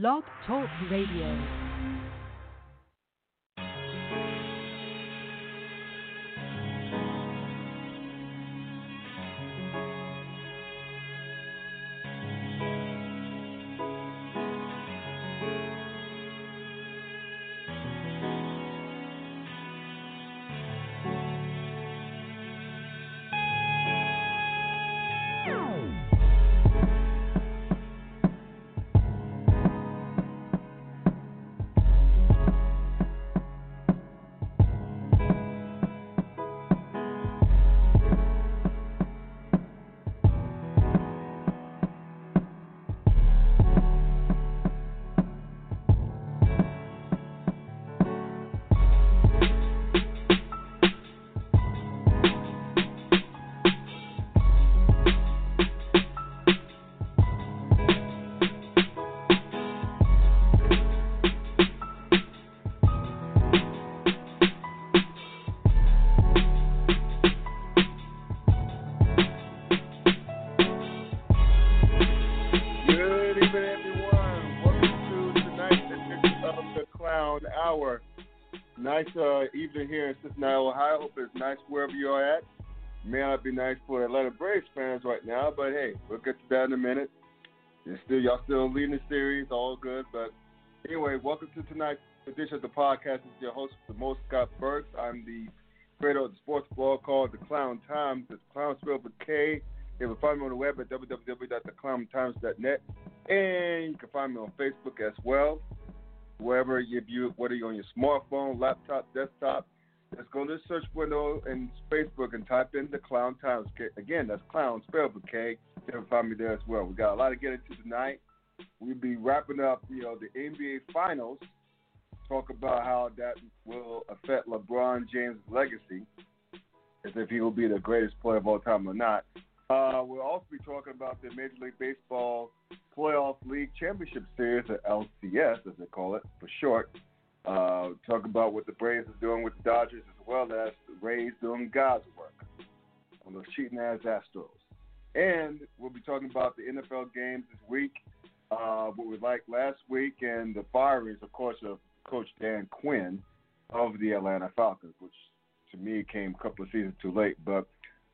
Blog Talk Radio. Evening here in Cincinnati, Ohio. Hope it's nice wherever you are at. May not be nice for Atlanta Braves fans right now, but hey, we'll get to that in a minute. Y'all still leading the series, all good. But anyway, welcome to tonight's edition of the podcast. It's your host, Mo Scott Burks. I'm the creator of the sports blog called The Clown Times. The Clown spelled with K. You can find me on the web at www.theclowntimes.net, and you can find me on Facebook as well. Wherever you view it, whether you're on your smartphone, laptop, desktop, just go to the search window in Facebook and type in The Clown Times. Again, that's Clown, spelled with K. You can find me there as well. We got a lot to get into tonight. We'll be wrapping up, the NBA Finals. Talk about how that will affect LeBron James' legacy, as if he will be the greatest player of all time or not. We'll also be talking about the Major League Baseball Playoff League Championship Series, or LCS, as they call it for short. Talk about what the Braves are doing with the Dodgers, as well as the Rays doing God's work on those cheating-ass Astros. And we'll be talking about the NFL games this week, what we liked last week, and the firings, of course, of Coach Dan Quinn of the Atlanta Falcons, which to me came a couple of seasons too late, but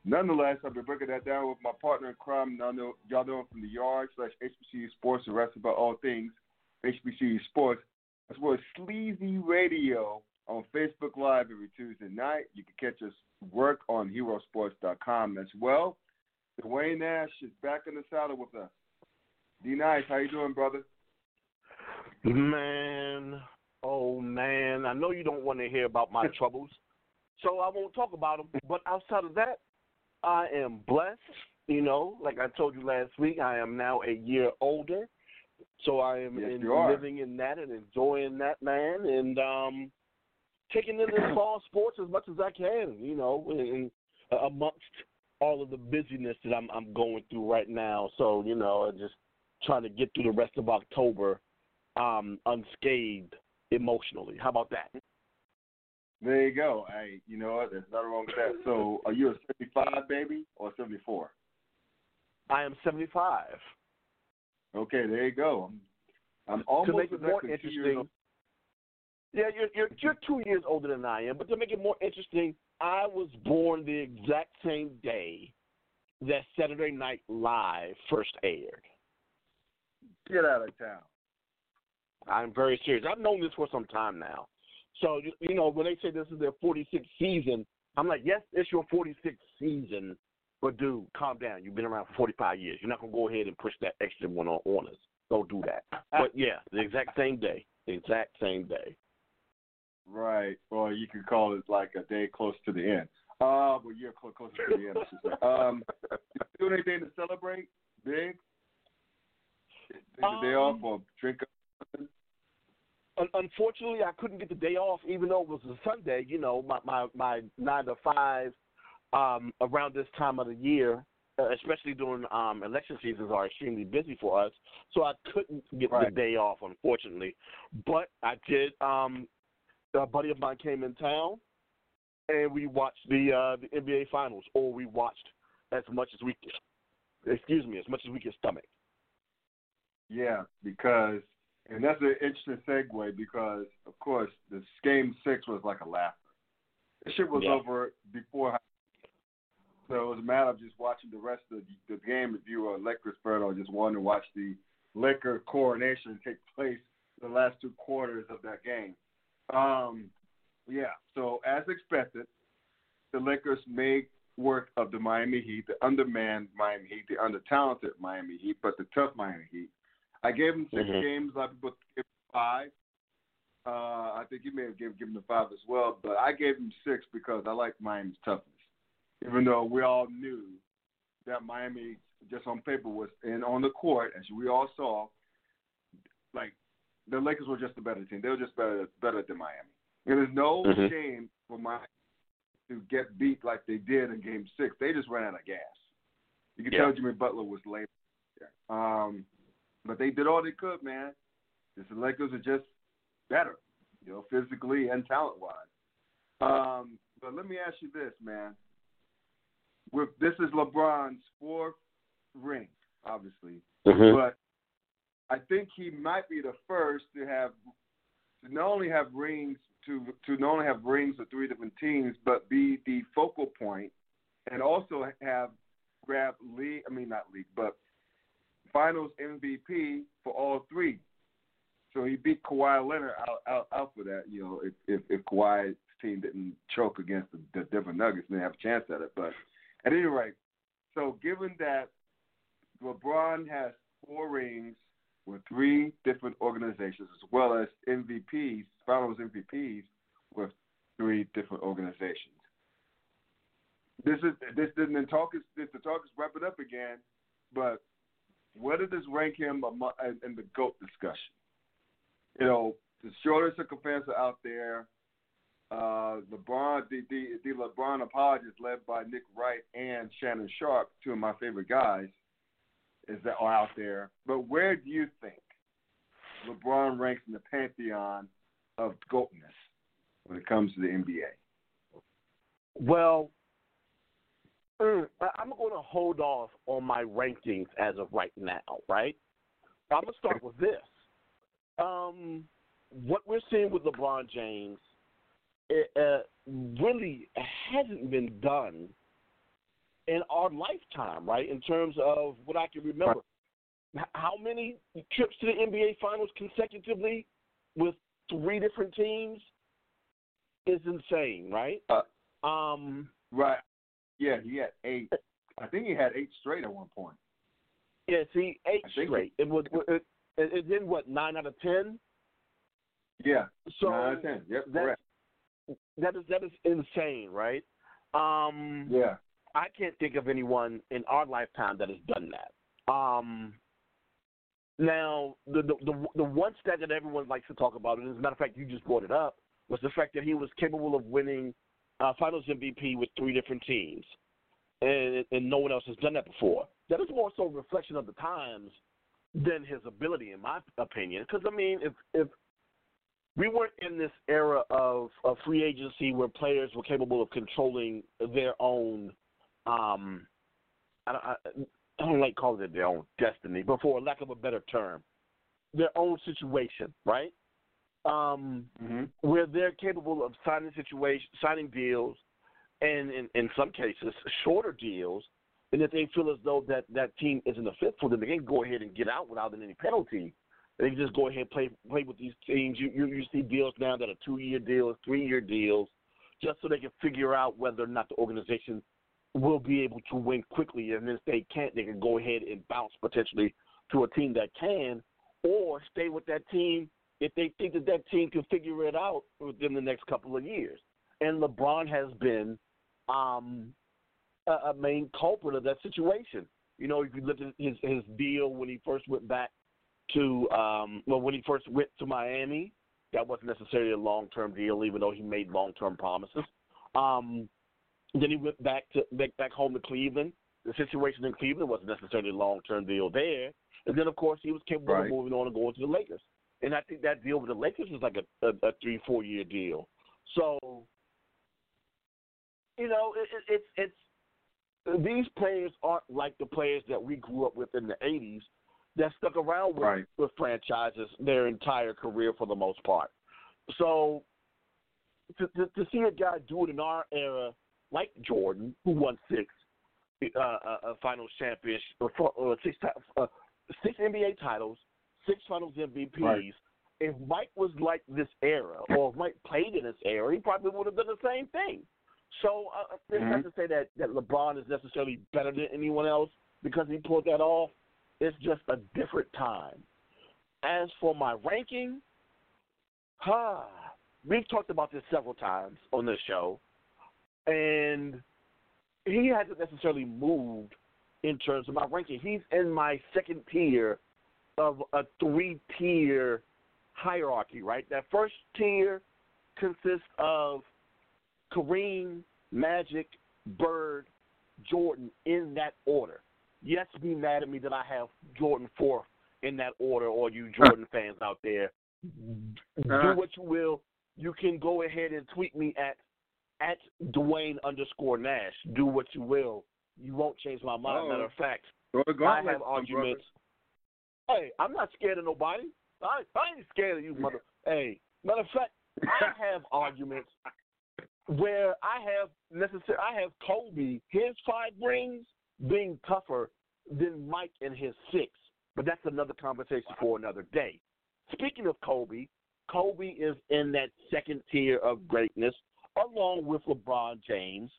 nonetheless, I've been breaking that down with my partner in crime. Y'all know him from The Yard / HBCU Sports, the rest about all things HBCU Sports, as well as Sleazy Radio on Facebook Live every Tuesday night. You can catch us work on herosports.com as well. Dwayne Nash is back in the saddle with us. D-Nice, how you doing, brother? Man, I know you don't want to hear about my troubles, so I won't talk about them. But outside of that, I am blessed, like I told you last week, I am now a year older, so I am living in that and enjoying that, man, and taking in the fall sports as much as I can, amongst all of the busyness that I'm going through right now, so, just trying to get through the rest of October unscathed emotionally. How about that? There you go. Hey, you know what? There's nothing wrong with that. So, are you a 75 baby or 74? I am 75. Okay, there you go. I'm almost to make it more interesting. Yeah, you're 2 years older than I am, but to make it more interesting, I was born the exact same day that Saturday Night Live first aired. Get out of town. I'm very serious. I've known this for some time now. So, when they say this is their 46th season, I'm like, yes, it's your 46th season, but, dude, calm down. You've been around for 45 years. You're not going to go ahead and push that extra one on us. Don't do that. But, yeah, the exact same day. Right. Well, you could call it like a day close to the end. Well, you're closer to the end. Did you do anything to celebrate, big? Take the day off or drink up? Unfortunately, I couldn't get the day off, even though it was a Sunday. You know, my 9 to 5 around this time of the year, especially during election seasons, are extremely busy for us. So I couldn't get the day off, unfortunately. But I did. A buddy of mine came in town, and we watched the NBA Finals, or we watched as much as we can stomach. Yeah, because. And that's an interesting segue because, of course, this Game 6 was like a laugh. This shit was over before. So it was a matter of just watching the rest of the game. If you were a Lakers fan or just wanted to watch the Laker coronation take place the last two quarters of that game. So as expected, the Lakers made work of the Miami Heat, the undermanned Miami Heat, the under-talented Miami Heat, but the tough Miami Heat. I gave him 6 games. A lot of people gave him 5. I think you may have given him 5 as well, but I gave him 6 because I like Miami's toughness, even though we all knew that Miami, just on paper, was in on the court, as we all saw, like the Lakers were just a better team. They were just better than Miami. It was no shame for Miami to get beat like they did in Game 6. They just ran out of gas. You could tell Jimmy Butler was late. But they did all they could, man. The Lakers are just better, you know, physically and talent-wise. But let me ask you this, man. This is LeBron's 4th ring, obviously. But I think he might be the first to not only have rings with 3 different teams, but be the focal point and also have grabbed Finals MVP for all 3. So he beat Kawhi Leonard out for that, you know, if Kawhi's team didn't choke against the Denver Nuggets, they didn't have a chance at it. But at any rate, so given that LeBron has 4 rings with 3 different organizations, as well as MVPs, Finals MVPs with 3 different organizations. The talk is wrapping up again, but where did this rank him in the GOAT discussion? You know, the shorter circumference are out there. The LeBron apologies led by Nick Wright and Shannon Sharp, 2 of my favorite guys, are out there. But where do you think LeBron ranks in the pantheon of GOATness when it comes to the NBA? Well, I'm going to hold off on my rankings as of right now, right? I'm going to start with this. What we're seeing with LeBron James really hasn't been done in our lifetime, right, in terms of what I can remember. How many trips to the NBA Finals consecutively with 3 different teams is insane, right? Right. Yeah, he had 8. I think he had 8 straight at one point. Yeah, see, 8 straight. It then what, 9 out of 10? Yeah, so 9 out of 10. Yep, correct. That is insane, right? Yeah. I can't think of anyone in our lifetime that has done that. Now, the one stat that everyone likes to talk about, and as a matter of fact, you just brought it up, was the fact that he was capable of winning Finals MVP with 3 different teams, and no one else has done that before. That is more so a reflection of the times than his ability, in my opinion. Because, I mean, if we weren't in this era of free agency where players were capable of controlling their own, I don't like calling it their own destiny, but for lack of a better term, their own situation, right? Where they're capable of signing deals, and in some cases shorter deals, and if they feel as though that team isn't a fit for them, they can go ahead and get out without any penalty. They can just go ahead and play with these teams. You see deals now that are 2-year deals, 3-year deals, just so they can figure out whether or not the organization will be able to win quickly. And if they can't, they can go ahead and bounce potentially to a team that can, or stay with that team if they think that team can figure it out within the next couple of years. And LeBron has been a main culprit of that situation. You know, if you look at his deal when he first went back to when he first went to Miami, that wasn't necessarily a long-term deal, even though he made long-term promises. Then he went back home to Cleveland. The situation in Cleveland wasn't necessarily a long-term deal there. And then, of course, he was capable of moving on and going to the Lakers. And I think that deal with the Lakers was like a 3-4 year deal. So, you know, it's these players aren't like the players that we grew up with in the 80s that stuck around with franchises their entire career for the most part. So to see a guy do it in our era, like Jordan, who won six NBA titles, 6 Finals MVPs. Right. If Mike was like this era, or if Mike played in this era, he probably would have done the same thing. So it's not to say that LeBron is necessarily better than anyone else because he pulled that off. It's just a different time. As for my ranking, we've talked about this several times on this show, and he hasn't necessarily moved in terms of my ranking. He's in my second tier of a 3-tier hierarchy, right? That first tier consists of Kareem, Magic, Bird, Jordan in that order. Yes, be mad at me that I have Jordan 4th in that order, or you Jordan fans out there. Do what you will. You can go ahead and tweet me at Dwayne_Nash. Do what you will. You won't change my mind. Matter of fact, I have arguments. Hey, I'm not scared of nobody. I ain't scared of you, mother. Hey, matter of fact, I have arguments where I have Kobe, his 5 rings, being tougher than Mike and his 6. But that's another conversation for another day. Speaking of Kobe, Kobe is in that second tier of greatness, along with LeBron James,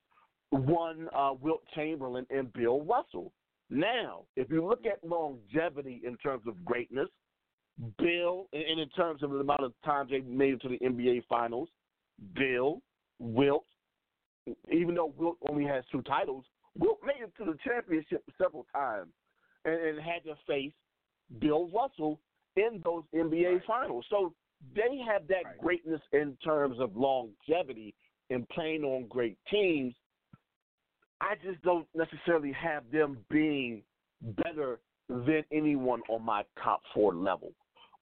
Wilt Chamberlain, and Bill Russell. Now, if you look at longevity in terms of greatness, Bill, and in terms of the amount of times they made it to the NBA Finals, Bill, Wilt, even though Wilt only has 2 titles, Wilt made it to the championship several times and had to face Bill Russell in those NBA Finals. So they have that greatness in terms of longevity and playing on great teams. I just don't necessarily have them being better than anyone on my top 4 level.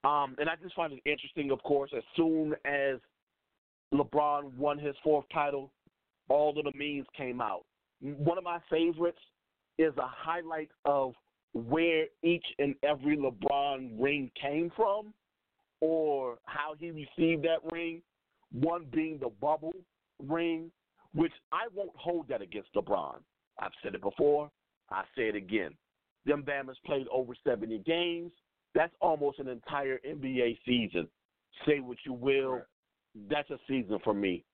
And I just find it interesting, of course, as soon as LeBron won his 4th title, all of the memes came out. One of my favorites is a highlight of where each and every LeBron ring came from or how he received that ring, one being the bubble ring, which I won't hold that against LeBron. I've said it before. I say it again. Them Bammers played over 70 games. That's almost an entire NBA season. Say what you will. Right. That's a season for me.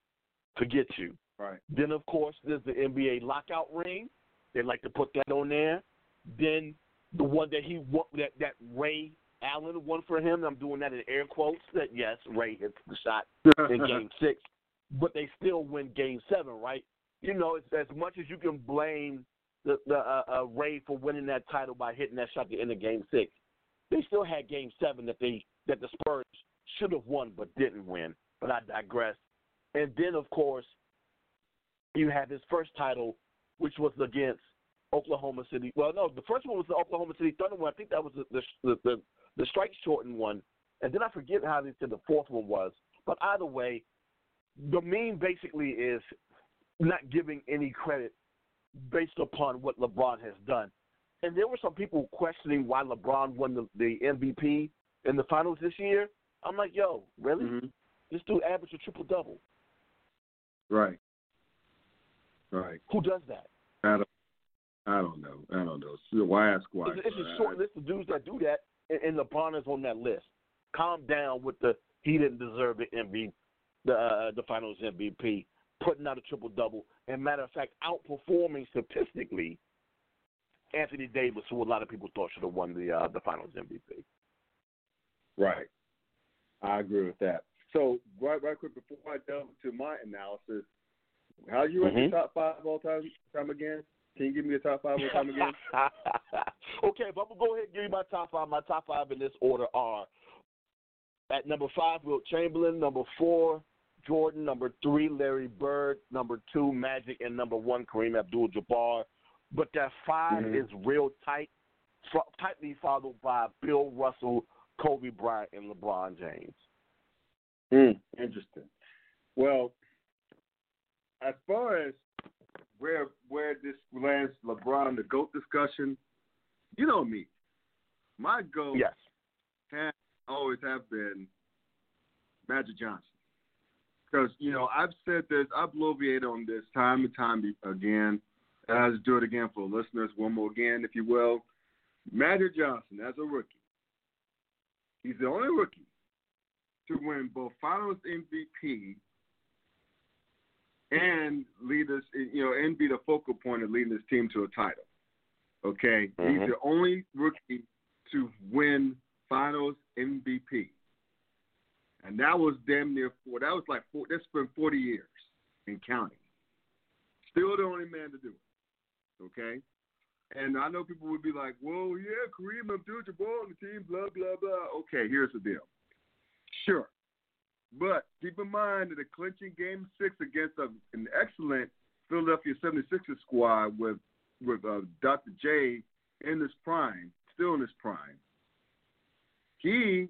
Forget you. Right. Then, of course, there's the NBA lockout ring. They like to put that on there. Then the one that he won, that Ray Allen won for him. I'm doing that in air quotes. That yes, Ray hits the shot in Game 6. But they still win Game 7, right? You know, it's, as much as you can blame the Ray for winning that title by hitting that shot at the end of Game 6, they still had Game 7 that the Spurs should have won but didn't win. But I digress. And then, of course, you had his first title, which was against Oklahoma City. Well, no, the first one was the Oklahoma City Thunder one. I think that was the strike-shortened one. And then I forget how they said the 4th one was. But either way, the meme basically is not giving any credit based upon what LeBron has done. And there were some people questioning why LeBron won the MVP in the finals this year. I'm like, yo, really? Mm-hmm. This dude averaged a triple-double. Right. Right. Who does that? I don't know. So why ask why? It's a short list of dudes that do that, and LeBron is on that list. Calm down with he didn't deserve the MVP. The finals MVP, putting out a triple-double, and matter of fact, outperforming statistically Anthony Davis, who a lot of people thought should have won the finals MVP. Right. I agree with that. So, right quick, before I delve into my analysis, how you rank the top 5 all time again? Can you give me a top five one time again? Okay, but I'm going to go ahead and give you my top five. My top five in this order are, at number 5, Wilt Chamberlain, number 4, Jordan, number 3, Larry Bird, number 2, Magic, and number 1, Kareem Abdul-Jabbar. But that 5 is real tight, tightly followed by Bill Russell, Kobe Bryant, and LeBron James. Interesting. Well, as far as where this lands, LeBron, the GOAT discussion, you know me. My GOAT has always have been Magic Johnson. Because, you know, I've said this, I've bloviated on this time and time again, and I'll just do it again for listeners one more again, if you will. Magic Johnson, as a rookie, he's the only rookie to win both Finals MVP and lead us, you know, and be the focal point of leading this team to a title. Okay? He's the only rookie to win Finals MVP. And that was damn near four. That was like four. That's been 40 years and counting. Still the only man to do it. Okay? And I know people would be like, whoa, yeah, Kareem Abdul-Jabbar on the team, blah, blah, blah. Okay, here's the deal. Sure. But keep in mind that the clinching Game 6 against an excellent Philadelphia 76ers squad with Dr. J in his prime, still in his prime, he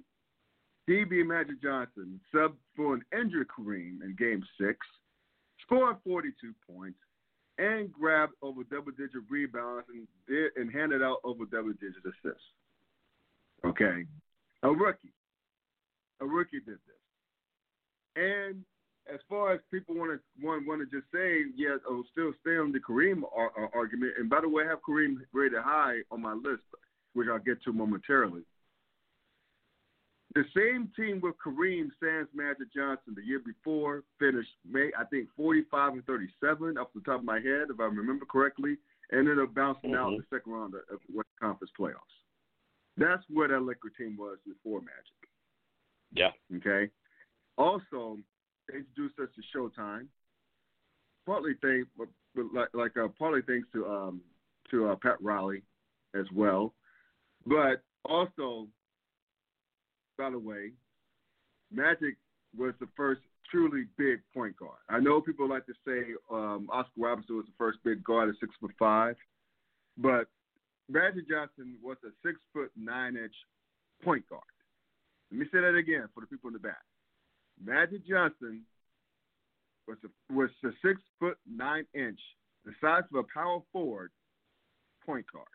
beat Magic Johnson, subbed for an injured Kareem in Game 6, scored 42 points, and grabbed over double-digit rebounds and handed out over double-digit assists. Okay? A rookie did this. And as far as people want to just say, yes, I'll still stay on the Kareem argument. And by the way, I have Kareem rated high on my list, which I'll get to momentarily. The same team with Kareem sans Magic Johnson the year before finished, I think, 45-37 off the top of my head, if I remember correctly, and ended up bouncing out in the second round of West Conference playoffs. That's where that liquor team was before Magic. Yeah. Okay. Also, they introduced us to Showtime. Partly thanks to Pat Riley as well, but also, by the way, Magic was the first truly big point guard. I know people like to say Oscar Robertson was the first big guard at 6'5", but Magic Johnson was a 6'9" point guard. Let me say that again for the people in the back. Magic Johnson was a 6'9", the size of a power forward, point guard.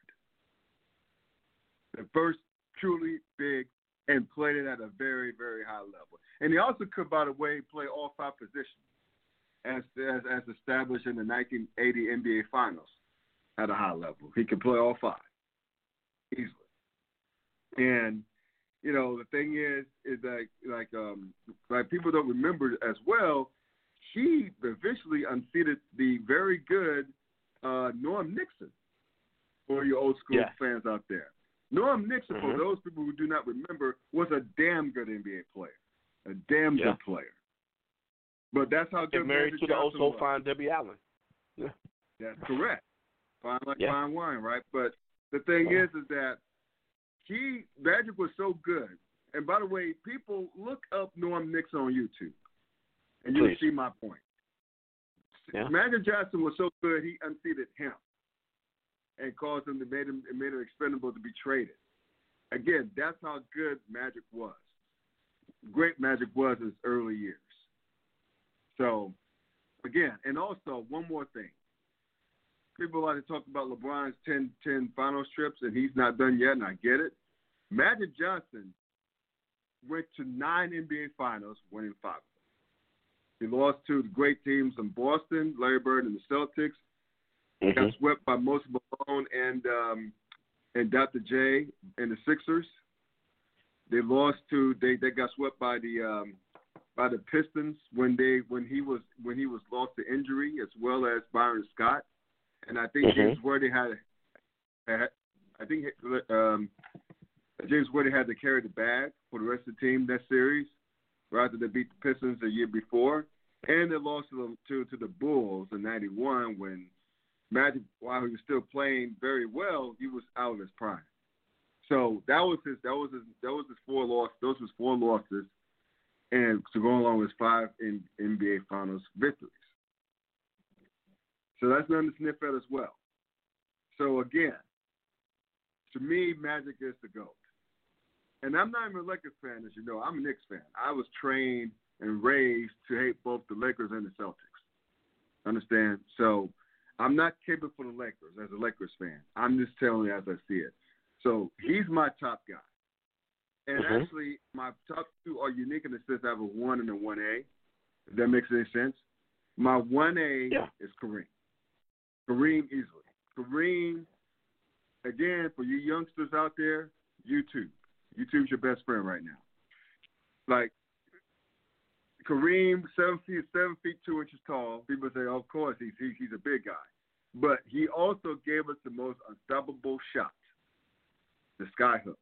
The first truly big, and played it at a very, very high level. And he also could, by the way, play all 5 positions, as established in the 1980 NBA Finals at a high level. He could play all 5 easily. And you know, the thing is that like people don't remember as well, he eventually unseated the very good Norm Nixon for your old school fans out there. Norm Nixon, for those people who do not remember, was a damn good NBA player, a damn good player. But that's how good married Magic to Johnson the also was. Fine Debbie Allen. Yeah. That's correct. Fine like fine wine, right? But the thing is that Magic was so good. And by the way, people, look up Norm Nixon on YouTube, and you'll see my point. Yeah. Magic Johnson was so good, he unseated him and caused him to made him expendable to be traded. Again, that's how good Magic was. Great Magic was in his early years. So, again, and also one more thing. People like to talk about LeBron's 10 Finals trips, and he's not done yet, and I get it. Magic Johnson went to 9 NBA Finals, winning 5 of them. He lost to great teams in Boston, Larry Bird and the Celtics. Got swept by Mo Scott Burks and Dr. J and the Sixers. They lost to they got swept by the Pistons when he was lost to injury, as well as Byron Scott. And I think James Worthy had to carry the bag for the rest of the team that series, rather than beat the Pistons the year before. And they lost to the Bulls in '91 when Magic, while he was still playing very well, he was out of his prime. So that was his four losses, and to go along with 5 in NBA Finals victories. So that's nothing to sniff at as well. So again, to me, Magic is the GOAT. And I'm not even a Lakers fan, as you know. I'm a Knicks fan. I was trained and raised to hate both the Lakers and the Celtics. Understand? So I'm not capable for the Lakers as a Lakers fan. I'm just telling you as I see it. So he's my top guy. And actually, my top two are unique in the sense I have a 1 and a 1A, if that makes any sense. My 1A is Kareem. Kareem easily. Kareem, again, for you youngsters out there, YouTube. YouTube's your best friend right now. Like, Kareem, 7 feet 2 inches tall. People say, oh, of course, he's a big guy. But he also gave us the most unstoppable shot, the skyhook.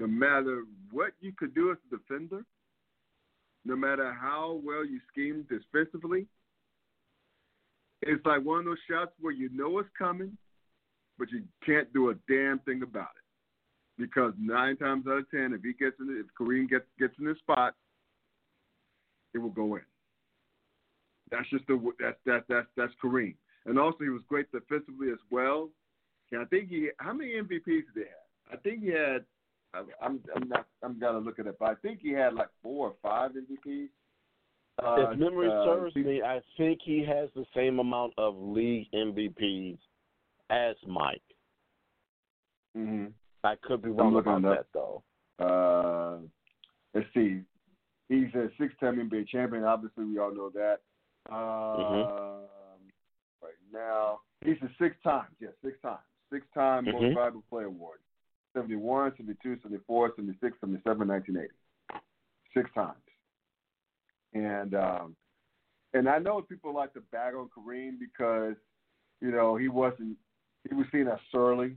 No matter what you could do as a defender, no matter how well you scheme defensively, it's like one of those shots where you know it's coming, but you can't do a damn thing about it. Because 9 times out of 10, if Kareem gets in his spot, it will go in. That's Kareem. And also, he was great defensively as well. And I think how many MVPs did he have? I think he had. I'm gonna look it up. But I think he had like 4 or 5 MVPs. If memory serves me, I think he has the same amount of league MVPs as Mike. Mm-hmm. I could be wrong about that though. Let's see. He's a 6-time NBA champion. Obviously, we all know that. Right now, he's a 6 times. Yeah, 6 times. 6-time Most Valuable Player award. 71, 72, 74, 76, 77, 1980. 6 times. And I know people like to bag on Kareem because, you know, he was seen as surly.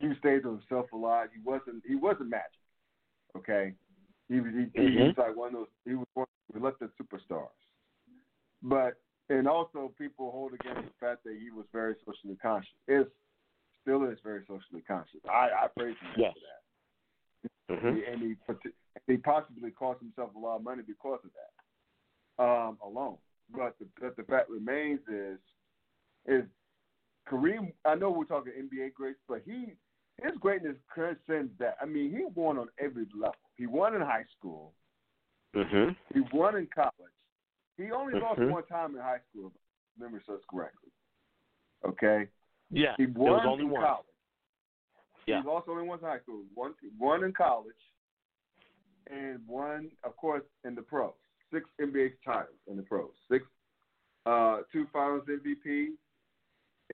He stayed to himself a lot. He wasn't Magic. Okay. He was like one of those. He was one of the reluctant superstars. But and also people hold against the fact that he was very socially conscious. Still is very socially conscious. I praise him for that. And he possibly cost himself a lot of money because of that alone. But the fact remains is Kareem. I know we're talking NBA greats, but his greatness transcends that. I mean, he won on every level. He won in high school. He won in college. He only lost 1 time in high school, if I remember so correctly. Okay. Yeah, he won only in one. College. Yeah. He lost only once in high school. One in college, and one, of course, in the pros. 6 NBA titles in the pros. 2 Finals MVP,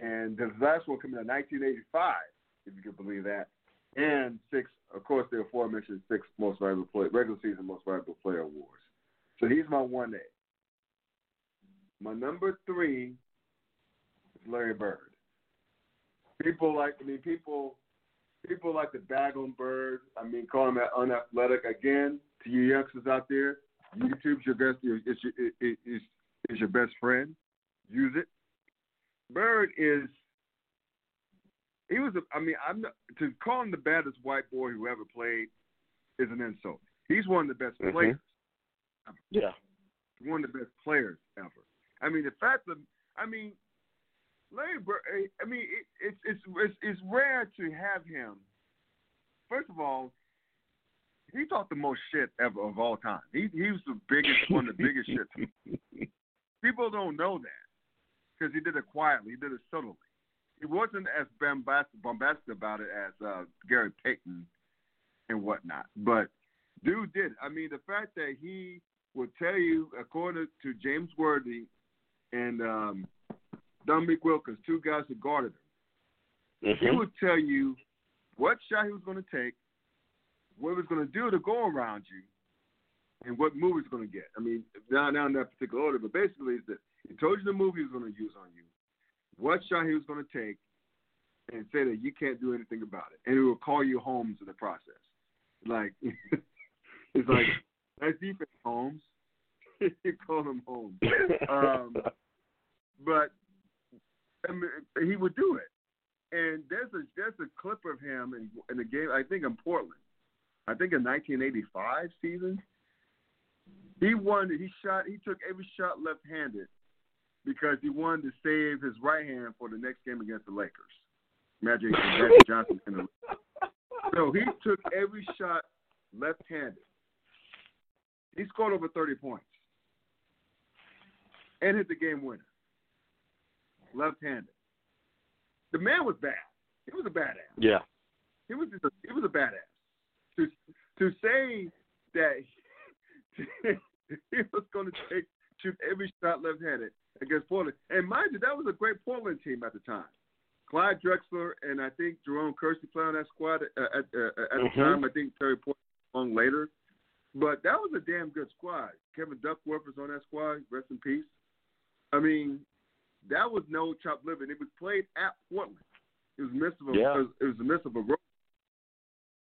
and the last one coming in 1985, if you can believe that. And 6, of course, the aforementioned 6 most valuable player, regular season most valuable player awards. So he's my 1A. My number 3 is Larry Bird. People like to bag on Bird. I mean, call him unathletic. Again, to you youngsters out there, YouTube's your best friend. Use it. Bird is. He was. To call him the baddest white boy who ever played is an insult. He's one of the best players. Ever. Yeah. One of the best players ever. I mean, the fact that Larry Bird, it's rare to have him. First of all, he talked the most shit ever of all time. He was the biggest one, the biggest shit. People don't know that because he did it quietly, he did it subtly. He wasn't as bombastic about it as Gary Payton and whatnot. But dude did. I mean, the fact that he would tell you, according to James Worthy and Dominique Wilkins, 2 guys who guarded him. He would tell you what shot he was going to take, what he was going to do to go around you, and what move he was going to get. I mean, not in that particular order, but basically is that he told you the move he was going to use on you, what shot he was going to take, and say that you can't do anything about it. And he will call you Holmes in the process. Like, it's like, nice defense, Holmes. You call him Holmes. But I mean, he would do it. And there's a clip of him in the game, I think in Portland. I think in 1985 season, he took every shot left-handed because he wanted to save his right hand for the next game against the Lakers. Magic Johnson. So he took every shot left-handed. He scored over 30 points and hit the game winner left-handed. The man was bad. He was a badass. Yeah. He was a badass. To say that he was going to shoot every shot left-handed against Portland. And mind you, that was a great Portland team at the time. Clyde Drexler and I think Jerome Kersey played on that squad at the time. I think Terry Porter on later. But that was a damn good squad. Kevin Duckworth was on that squad. Rest in peace. I mean, that was no chop living. It was played at Portland. It was the midst of a road.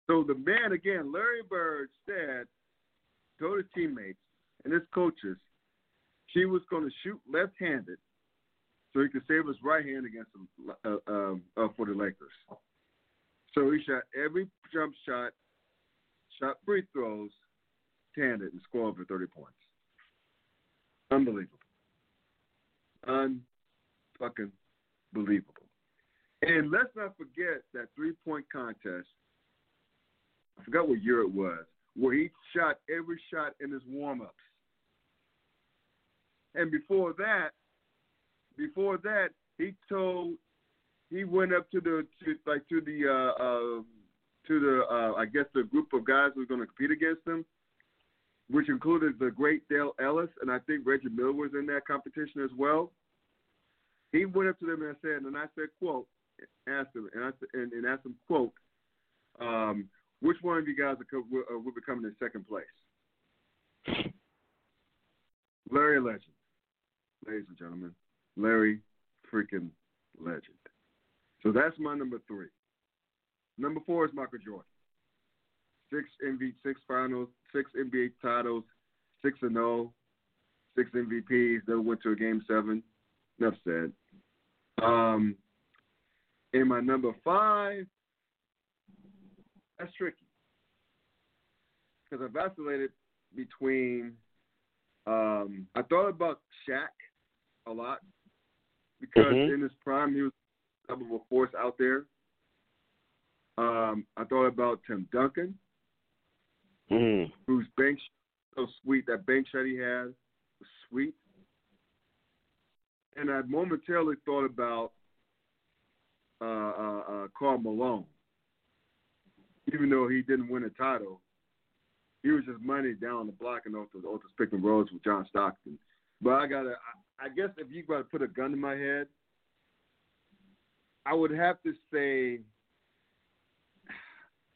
So the man, again, Larry Bird, said to his teammates and his coaches, he was going to shoot left-handed so he could save his right hand against for the Lakers. So he shot every jump shot, shot free throws, handed, and scored over 30 points. Unbelievable. Fucking believable. And let's not forget that three-point contest. I forgot what year it was, where he shot every shot in his warm-ups. And before that, he went up to the group of guys who were going to compete against him, which included the great Dale Ellis, and I think Reggie Miller was in that competition as well. He went up to them and asked them, which one of you guys will be coming in second place? Larry Legend. Ladies and gentlemen, Larry freaking Legend. So that's my number 3. Number 4 is Michael Jordan. 6 finals, 6 NBA titles, 6-0, 6 MVPs. They went to a Game 7. Enough said. And my number 5, that's tricky because I vacillated between. I thought about Shaq a lot because in his prime he was a force out there. I thought about Tim Duncan. Whose bank so sweet, that bank shot he had was sweet. And I momentarily thought about Karl Malone. Even though he didn't win a title, he was just money down the block and off the pick and rolls with John Stockton. But I guess if you got to put a gun to my head, I would have to say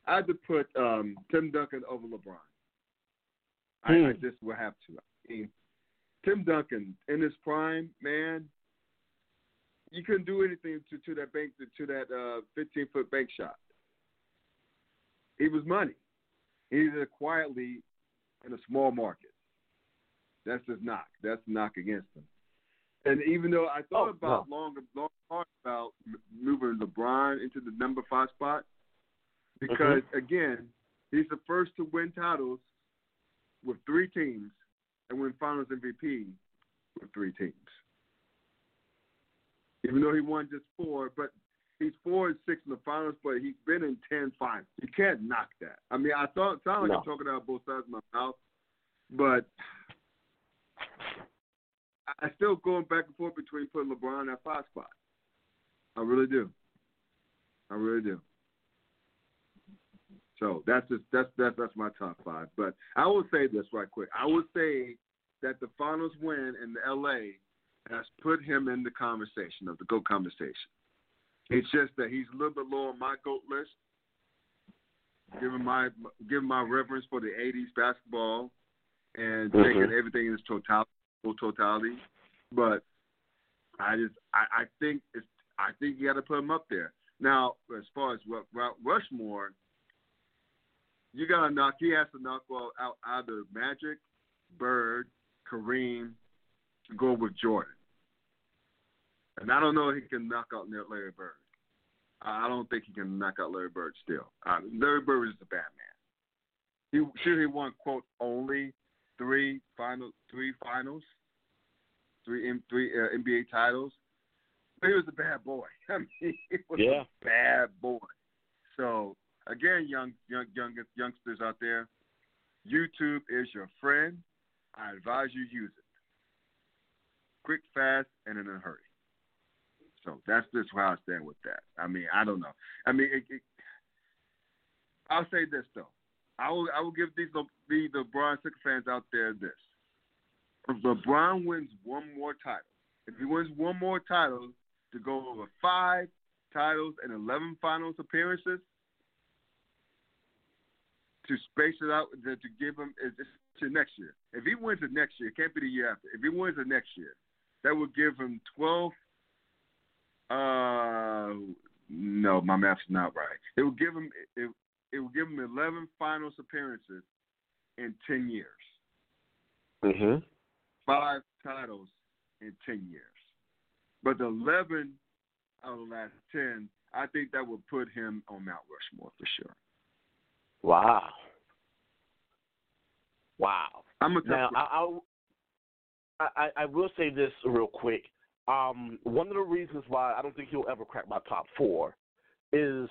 I had to put Tim Duncan over LeBron. I just would have to. I mean, Tim Duncan in his prime, man, you couldn't do anything to that 15-foot bank shot. He was money. He did it quietly in a small market. That's his knock. That's the knock against him. And even though I thought long about moving LeBron into the number 5 spot. Because, again, he's the first to win titles with 3 teams and win finals MVP with 3 teams. Even though he won just 4, but he's 4 and 6 in the finals, but he's been in 10 finals. You can't knock that. I mean, I thought it sounded like I'm talking out both sides of my mouth, but I still going back and forth between putting LeBron at 5 spot. I really do. So that's my top 5. But I will say this right quick. I would say that the finals win in LA has put him in the conversation of the GOAT conversation. It's just that he's a little bit low on my GOAT list. Given my reverence for the '80s basketball and taking everything in its totality. But I think you got to put him up there. Now, as far as Rushmore. You got to knock. He has to knock out either Magic, Bird, Kareem, to go with Jordan. And I don't know if he can knock out Larry Bird. I don't think he can knock out Larry Bird still. Larry Bird is the Batman. He won, quote, only three NBA titles. But he was a bad boy. I mean, he was a bad boy. So, again, youngsters out there, YouTube is your friend. I advise you use it. Quick, fast, and in a hurry. So that's just where I stand with that. I mean, I don't know. I mean, I'll say this, though. I will give the LeBron Sixers fans out there this. If LeBron wins one more title, to go over 5 titles and 11 finals appearances, to space it out, to give him to next year. If he wins it next year, it can't be the year after. If he wins it next year, that would give him 12. No, my math's not right. It will give him 11 finals appearances in 10 years. Mm-hmm. 5 titles in 10 years. But the 11 out of the last 10, I think that would put him on Mount Rushmore for sure. Wow. Now, I will say this real quick. One of the reasons why I don't think he'll ever crack my top 4 is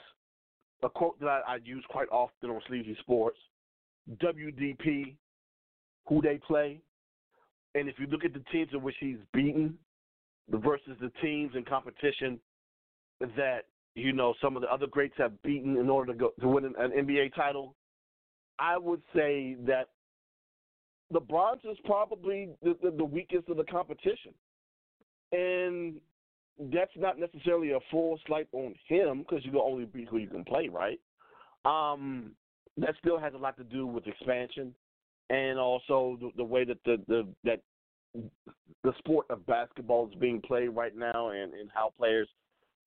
a quote that I use quite often on Sleazy Sports, WDP, who they play. And if you look at the teams in which he's beaten versus the teams in competition that, you know, some of the other greats have beaten in order to go to win an NBA title, I would say that LeBron is probably the weakest of the competition. And that's not necessarily a full slight on him because you can only be who you can play, right? That still has a lot to do with expansion and also the way that the sport of basketball is being played right now and how players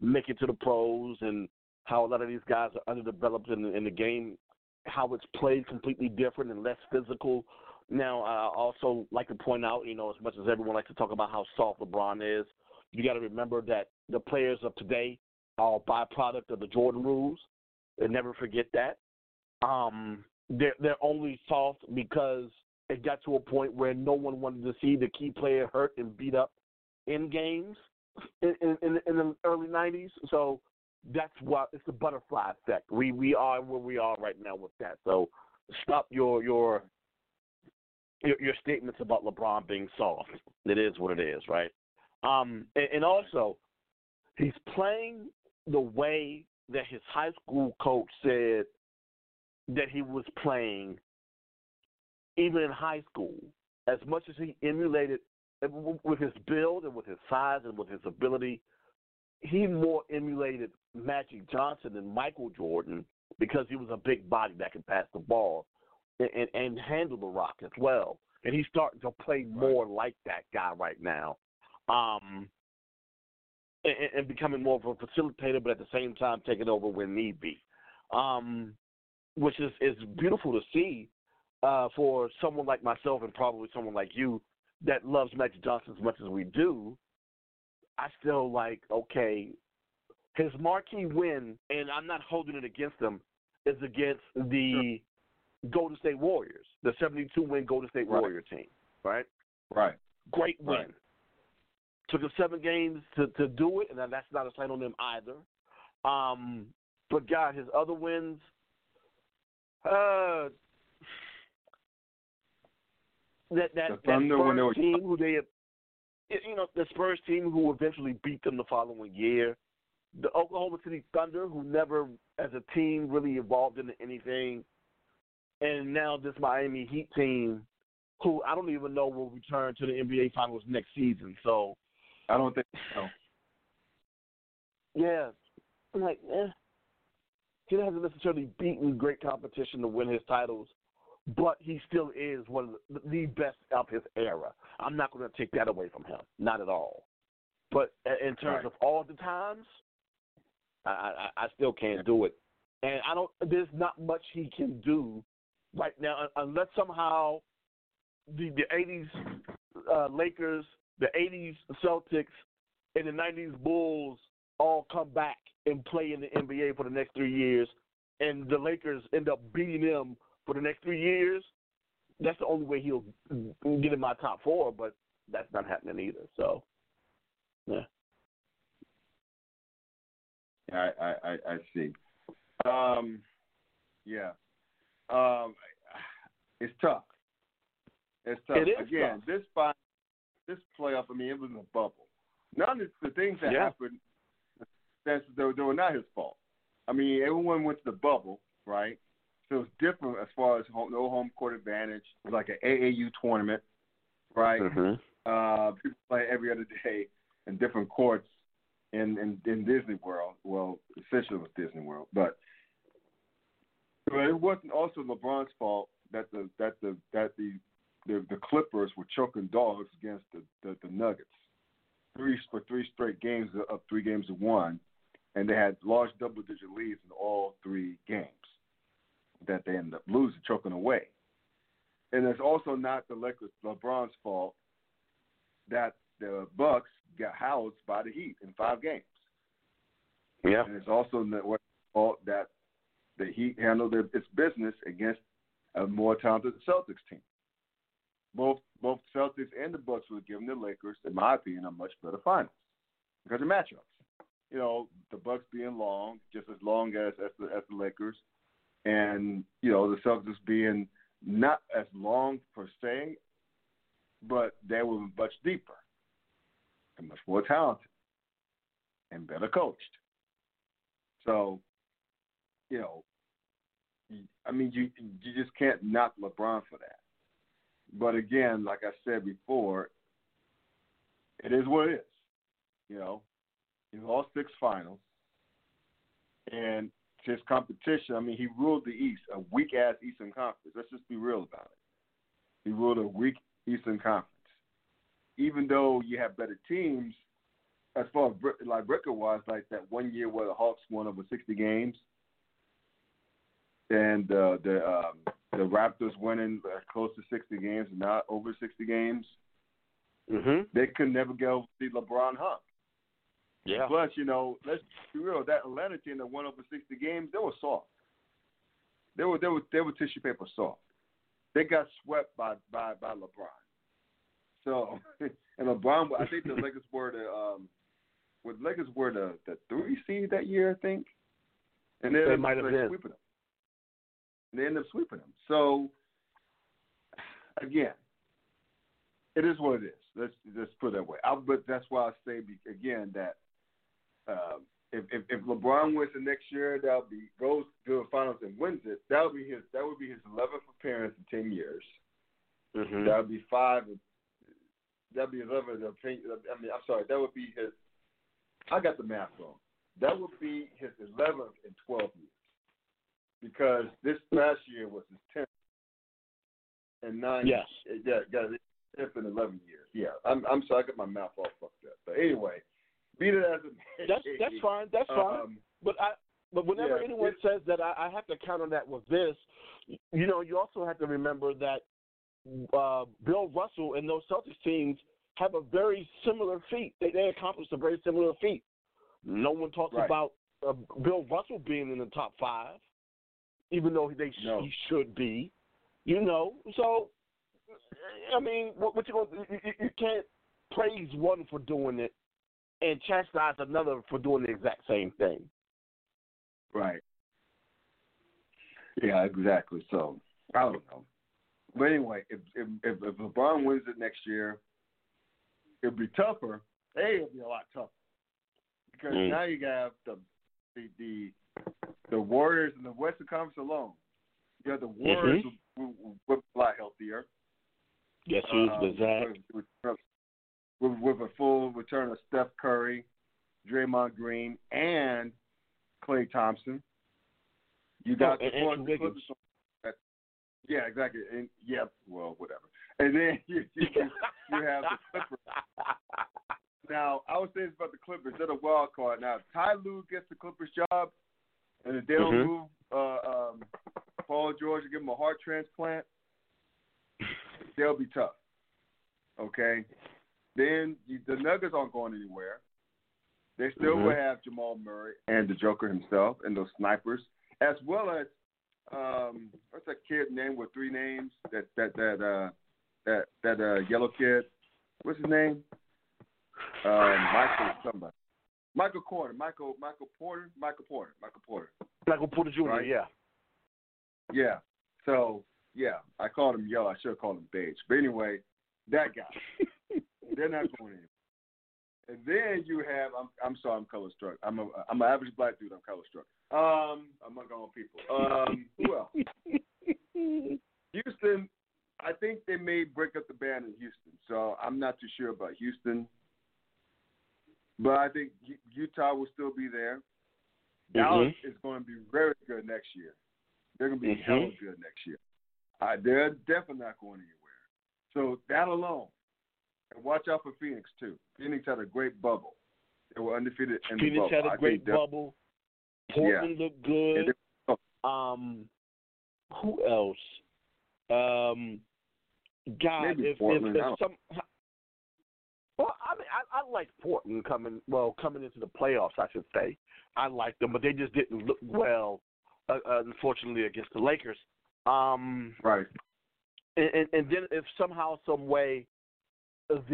make it to the pros and how a lot of these guys are underdeveloped in the game, how it's played completely different and less physical. Now, I also like to point out, you know, as much as everyone likes to talk about how soft LeBron is, you got to remember that the players of today are a byproduct of the Jordan rules. And never forget that. They're only soft because it got to a point where no one wanted to see the key player hurt and beat up in games in the early 90s. So that's why it's the butterfly effect. We are where we are right now with that. So stop your statements about LeBron being soft. It is what it is, right? And also, he's playing the way that his high school coach said that he was playing even in high school. As much as he emulated with his build and with his size and with his ability, he more emulated Magic Johnson than Michael Jordan because he was a big body that could pass the ball and handle the rock as well. And he's starting to play more like that guy right now. And becoming more of a facilitator, but at the same time taking over when need be, which is beautiful to see for someone like myself and probably someone like you that loves Magic Johnson as much as we do. I still like, okay, his marquee win, and I'm not holding it against him, is against the Golden State Warriors, the 72-win Golden State Warrior team, right? Right. Great win. Right. Took him 7 games to do it, and that's not a slight on them either. But, God, his other wins, the Spurs team who eventually beat them the following year, the Oklahoma City Thunder, who never as a team really evolved into anything, and now this Miami Heat team, who I don't even know will return to the NBA Finals next season, so I don't think so. Yeah. I'm like, he hasn't necessarily beaten great competition to win his titles, but he still is one of the best of his era. I'm not going to take that away from him, not at all. But in terms of all the times, I still can't do it. And there's not much he can do right now unless somehow the 80s Lakers, the 80s Celtics, and the 90s Bulls all come back and play in the NBA for the next 3 years, and the Lakers end up beating them for the next 3 years, that's the only way he'll get in my top four, but that's not happening either. So, yeah. I see. Yeah. It's tough. It's tough. It is again. Tough. This playoff, I mean, it was in a bubble. None of the things that happened, they were not his fault. I mean, everyone went to the bubble, right? So it's different as far as no home court advantage. It was like an AAU tournament, right? Mm-hmm. People play every other day in different courts in Disney World. Well, essentially it was Disney World, but it wasn't also LeBron's fault that the Clippers were choking dogs against the Nuggets. Three straight games, up 3-1, and they had large double-digit leads in all three games that they ended up losing, choking away. And it's also not the LeBron's fault that the Bucks got housed by the Heat in 5 games. Yeah. And it's also not fault that the Heat handled its business against a more talented Celtics team. Both Celtics and the Bucks were giving the Lakers, in my opinion, a much better finals because of matchups. You know, the Bucks being long, just as long as the Lakers, and you know the Celtics being not as long per se, but they were much deeper and much more talented and better coached. So, you know, I mean, you just can't knock LeBron for that. But again, like I said before, it is what it is. You know, he lost 6 finals, and his competition. I mean, he ruled the East, a weak-ass Eastern Conference. Let's just be real about it. He ruled a weak Eastern Conference, even though you have better teams as far as like record-wise, like that one year where the Hawks won over 60 games, and the Raptors winning close to 60 games, not over 60 games. Mm-hmm. They could never get over the LeBron hump. Yeah. Plus, you know, let's be real. That Atlanta team that won over 60 games, they were soft. They were tissue paper soft. They got swept by LeBron. So, and LeBron, I think the Lakers were the 3 seed that year, I think. And then they might have been sweeping them. They end up sweeping them. So, again, it is what it is. Let's put it that way. But that's why I say, again, that if LeBron wins the next year, goes to the finals and wins it, that would be his 11th appearance in 10 years. Mm-hmm. That would be 5. That would be 11th appearance. I mean, I'm sorry. That would be his – I got the math wrong. That would be his 11th in 12 years. Because this last year was his 10th and 9th. Yes. Yeah, 10th and 11 years. Yeah, I'm sorry, I got my mouth all fucked up. But anyway, be it as it may. That's fine. That's fine. But whenever anyone says that, I have to count on that with this. You know, you also have to remember that Bill Russell and those Celtics teams have a very similar feat. They accomplished a very similar feat. No one talks about Bill Russell being in the top 5. Even though he should be, you know. So, I mean, what you can't praise one for doing it and chastise another for doing the exact same thing. Right. Yeah, exactly. So, I don't know. But anyway, if LeBron wins it next year, it'll be tougher. Hey, it'll be a lot tougher. Because now you got the Warriors in the Western Conference alone. You know, the Warriors were a lot healthier. Yes, with Zach. With a full return of Steph Curry, Draymond Green, and Klay Thompson. You got the Clippers. Yeah, exactly. And, yeah, well, whatever. And then you have the Clippers. Now, I was saying about the Clippers. They're the wild card. Now, if Ty Lue gets the Clippers job, and if they don't move Paul George and give him a heart transplant, they'll be tough. Okay? Then the Nuggets aren't going anywhere. They still will have Jamal Murray and the Joker himself and those snipers, as well as what's that kid name with three names? That yellow kid. What's his name? Michael somebody. Michael Porter. Michael Porter Jr. Right? Yeah. Yeah. So yeah, I called him yellow. I should have called him beige. But anyway, that guy. They're not going in. And then you have I'm sorry, I'm color struck. I'm an average black dude. I'm color struck. Among all people. Who else? Houston. I think they may break up the band in Houston, so I'm not too sure about Houston. But I think Utah will still be there. Dallas is going to be very good next year. They're going to be hella good next year. They're definitely not going anywhere. So that alone, and watch out for Phoenix too. Phoenix had a great bubble. They were undefeated in the bubble. Phoenix had a great bubble. Portland looked good. Who else? God, maybe if some. Well, I mean, I like Portland coming into the playoffs, I should say. I like them, but they just didn't look well, unfortunately, against the Lakers. Right. And then if somehow, some way, I'm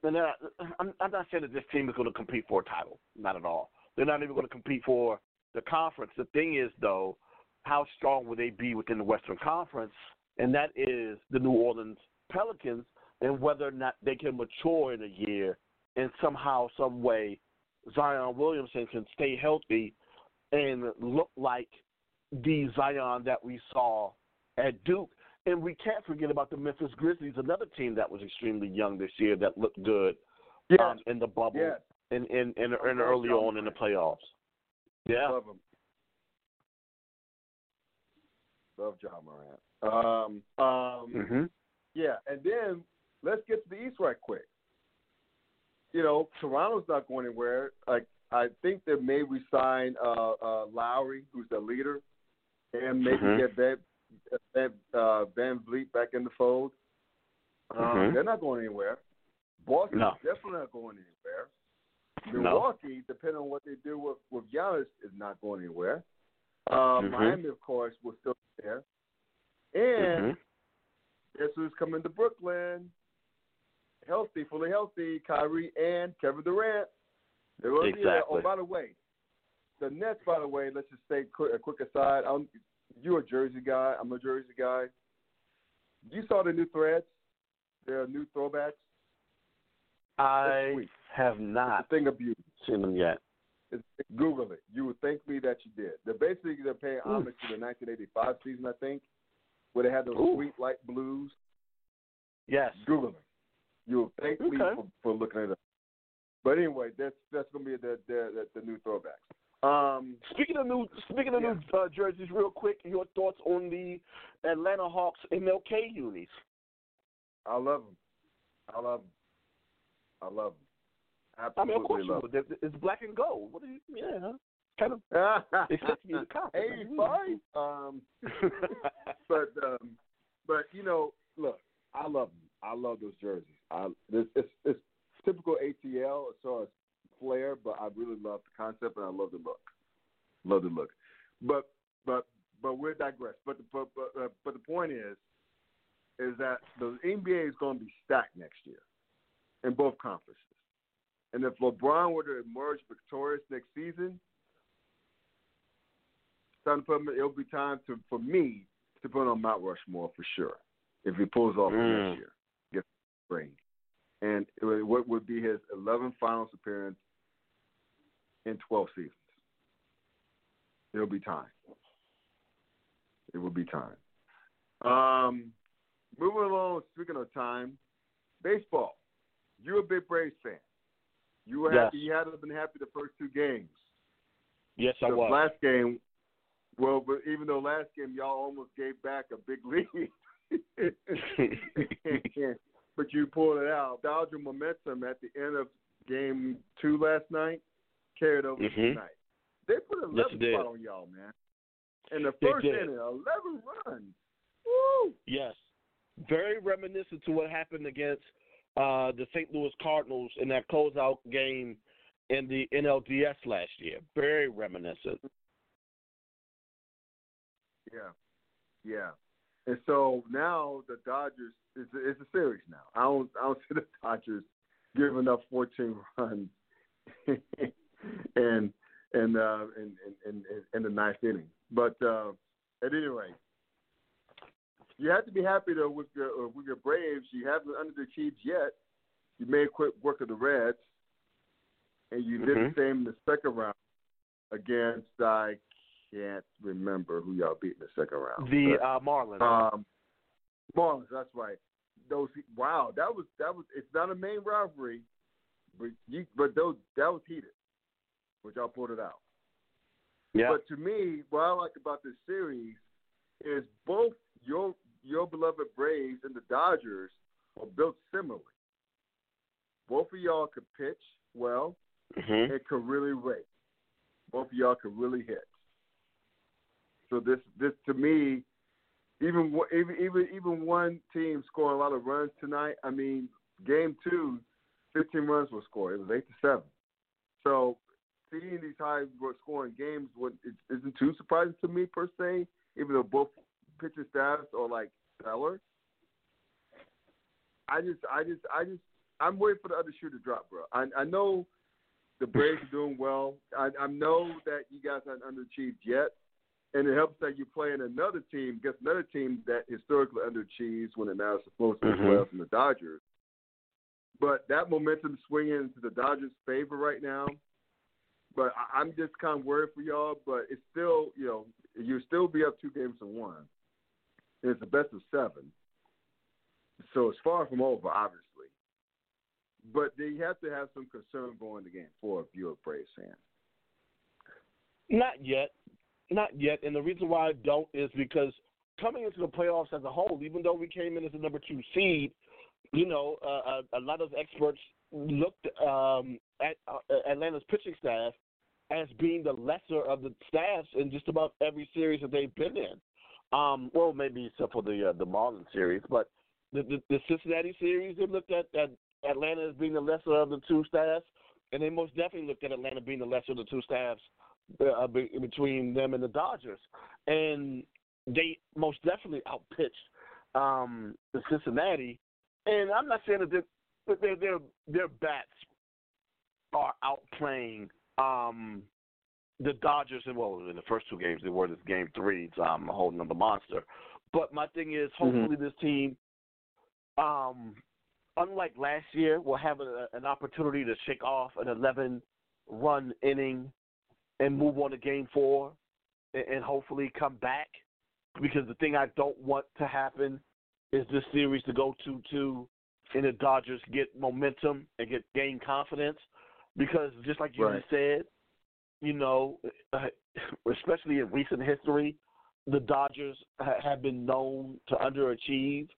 not saying that this team is going to compete for a title, not at all. They're not even going to compete for the conference. The thing is, though, how strong will they be within the Western Conference? And that is the New Orleans Pelicans, and whether or not they can mature in a year and somehow, some way, Zion Williamson can stay healthy and look like the Zion that we saw at Duke. And we can't forget about the Memphis Grizzlies, another team that was extremely young this year that looked good in the bubble and early on in the playoffs. Yeah. Love them. Love John Morant. Yeah, and then let's get to the East right quick. You know, Toronto's not going anywhere. Like, I think they may resign Lowry, who's the leader, and maybe get Van Vliet back in the fold. They're not going anywhere. Boston's definitely not going anywhere. Milwaukee, depending on what they do with Giannis, is not going anywhere. Miami, of course, was still there. And guess who's coming to Brooklyn? Fully healthy, Kyrie and Kevin Durant. They're going to be there. Oh, by the way, the Nets, let's just say a quick aside. You're a Jersey guy. I'm a Jersey guy. You saw the new threads? There are new throwbacks? I have not seen them yet. Google it. You would thank me that you did. They're paying homage to the 1985 season, I think, where they had those sweet light blues. Yes. Google it. You would thank me for looking it up. But anyway, that's going to be the new throwbacks. Speaking of new jerseys, real quick, your thoughts on the Atlanta Hawks MLK unis? I love them. Absolutely. I mean, of course you would. It's black and gold. What do you? Yeah, kind of. Hey, fine. But you know, look, I love them. I love those jerseys. It's typical ATL as far as flair, but I really love the concept and I love the look. But we're digressed. But the point is that the NBA is going to be stacked next year in both conferences. And if LeBron were to emerge victorious next season, it'll be time for me to put on Mount Rushmore for sure. If he pulls off next year, gets the ring, and what would be his 11th finals appearance in 12 seasons? It will be time. Moving along. Speaking of time, baseball. You're a big Braves fan. You were happy. You had been happy the first two games. Yes, I was. Last game, well, but even though last game y'all almost gave back a big lead, but you pulled it out. Dodger momentum at the end of game 2 last night carried over tonight. They put 11 spot on y'all, man. In the first inning, 11 runs. Woo! Yes, very reminiscent to what happened against the St. Louis Cardinals in that closeout game in the NLDS last year. Very reminiscent. Yeah. Yeah. And so now the Dodgers, it's a series now. I don't see the Dodgers giving up 14 runs in the ninth inning. But at any rate, you have to be happy though with your Braves. You haven't underachieved yet. You made quick work of the Reds, and you did the same in the second round against I can't remember who y'all beat in the second round. The Marlins. Marlins, that's right. That was it's not a main rivalry, but that was heated, which y'all pulled it out. Yeah. But to me, what I like about this series is both your beloved Braves and the Dodgers are built similarly. Both of y'all could pitch well and could really rake. Both of y'all could really hit. So this to me, even one team scored a lot of runs tonight. I mean, game two, 15 runs were scored. It was 8-7. So seeing these high scoring games isn't too surprising to me per se, even though both pitching staffs are like stellar. I'm waiting for the other shoe to drop, bro. I know the Braves are doing well. I know that you guys aren't underachieved yet, and it helps that you're playing another team, against another team that historically underachieves when it matters supposed to be well from the Dodgers. But that momentum swinging into the Dodgers' favor right now. But I'm just kind of worried for y'all. But it's still, you'll still be up 2-1. It's the best of 7. So it's far from over, obviously. But they have to have some concern going to game 4 if you're a Braves fan. Not yet. And the reason why I don't is because coming into the playoffs as a whole, even though we came in as the number 2 seed, a lot of experts looked at Atlanta's pitching staff as being the lesser of the staffs in just about every series that they've been in. Well, maybe except for the Marlins series. But the Cincinnati series, they looked at Atlanta as being the lesser of the two staffs, and they most definitely looked at Atlanta being the lesser of the two staffs between them and the Dodgers. And they most definitely outpitched the Cincinnati. And I'm not saying that their bats are outplaying the Dodgers. Well, in the first 2 games, they were. This game 3, it's a whole nother monster. But my thing is, hopefully this team – unlike last year, we'll have an opportunity to shake off an 11-run inning and move on to game 4 and hopefully come back, because the thing I don't want to happen is this series to go 2-2 and the Dodgers get momentum and gain confidence, because just like you said, especially in recent history, the Dodgers have been known to underachieve.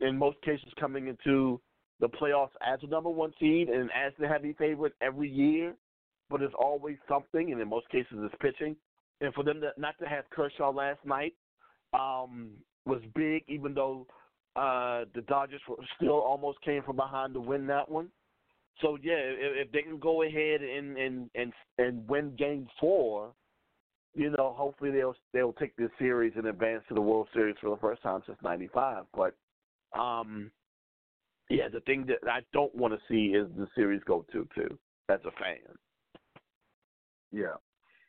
In most cases coming into the playoffs as the number 1 seed and as the heavy favorite every year, but it's always something, and in most cases it's pitching. And for them not to have Kershaw last night was big, even though the Dodgers still almost came from behind to win that one. So, yeah, if they can go ahead and win game 4, hopefully they'll take this series and advance to the World Series for the first time since '95. But, the thing that I don't want to see is the series go 2-2 as a fan. Yeah.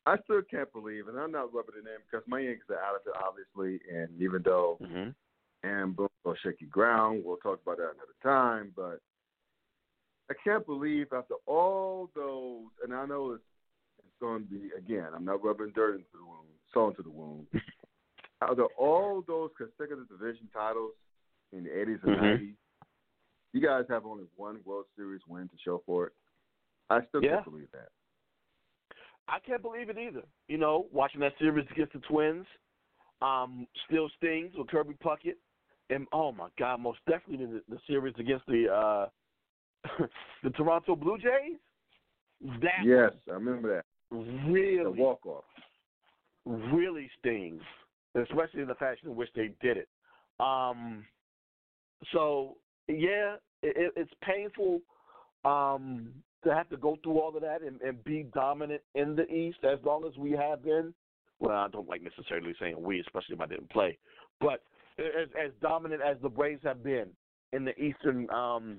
I still can't believe, and I'm not rubbing it in because my Yankees are out of it, obviously, and even though and boom, go shaky ground, we'll talk about that another time, but I can't believe after all those, and I know it's going to be, again, I'm not rubbing dirt into the wound, salt into the wound. Out of all those consecutive division titles in the 80s and 90s, you guys have only one World Series win to show for it. I still can't believe that. I can't believe it either. Watching that series against the Twins still stings with Kirby Puckett. And, oh, my God, most definitely the series against the Toronto Blue Jays. Yes, I remember that. Really, the walk-off really stings, especially in the fashion in which they did it. So, it's painful to have to go through all of that and be dominant in the East as long as we have been. Well, I don't like necessarily saying we, especially if I didn't play. But as dominant as the Braves have been in the Eastern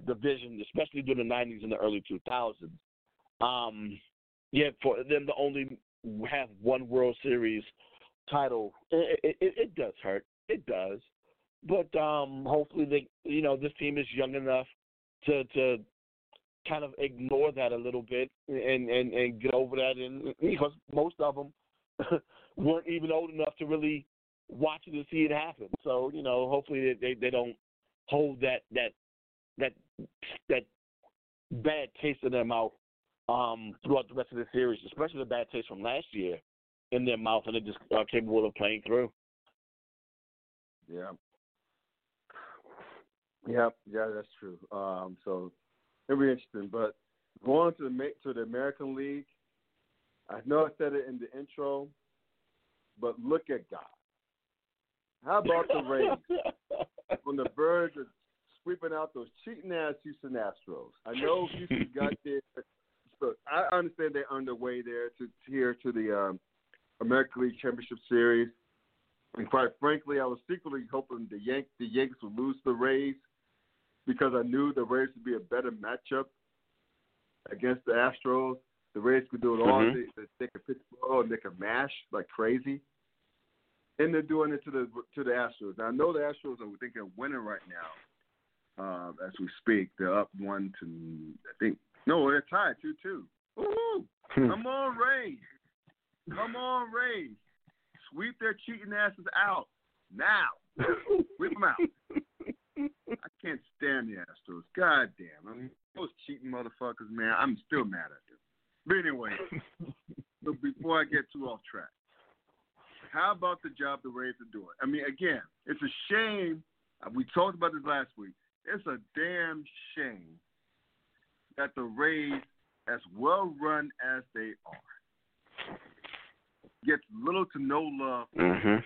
Division, especially during the 90s and the early 2000s, yet for them to only have one World Series title, it does hurt. It does. But hopefully, this team is young enough to kind of ignore that a little bit and get over that. And because most of them weren't even old enough to really watch it and see it happen. So, hopefully they don't hold that bad taste in their mouth throughout the rest of the series, especially the bad taste from last year in their mouth, and they just are capable of playing through. Yeah. Yeah, that's true. So it'll be interesting. But going to the American League, I know I said it in the intro, but look at God. How about the Rays on the verge of sweeping out those cheating-ass Houston Astros? I know Houston got there. So I understand they're underway there to the American League Championship Series. And quite frankly, I was secretly hoping the Yankees would lose the Rays, because I knew the Rays would be a better matchup against the Astros. The Rays could do it all. Mm-hmm. They could pitch ball and they could mash like crazy. And they're doing it to the Astros. Now, I know the Astros, I think, are winning right now as we speak. They're up 1-2, I think. No, they're tied 2-2. Woo-hoo! Come on, Rays. Sweep their cheating asses out now. Whip them out. I can't stand the Astros. God damn. I mean, those cheating motherfuckers, man, I'm still mad at them. But anyway, but before I get too off track, how about the job the Rays are doing? I mean, again, it's a shame. We talked about this last week. It's a damn shame that the Rays, as well run as they are, gets little to no love. Mm-hmm.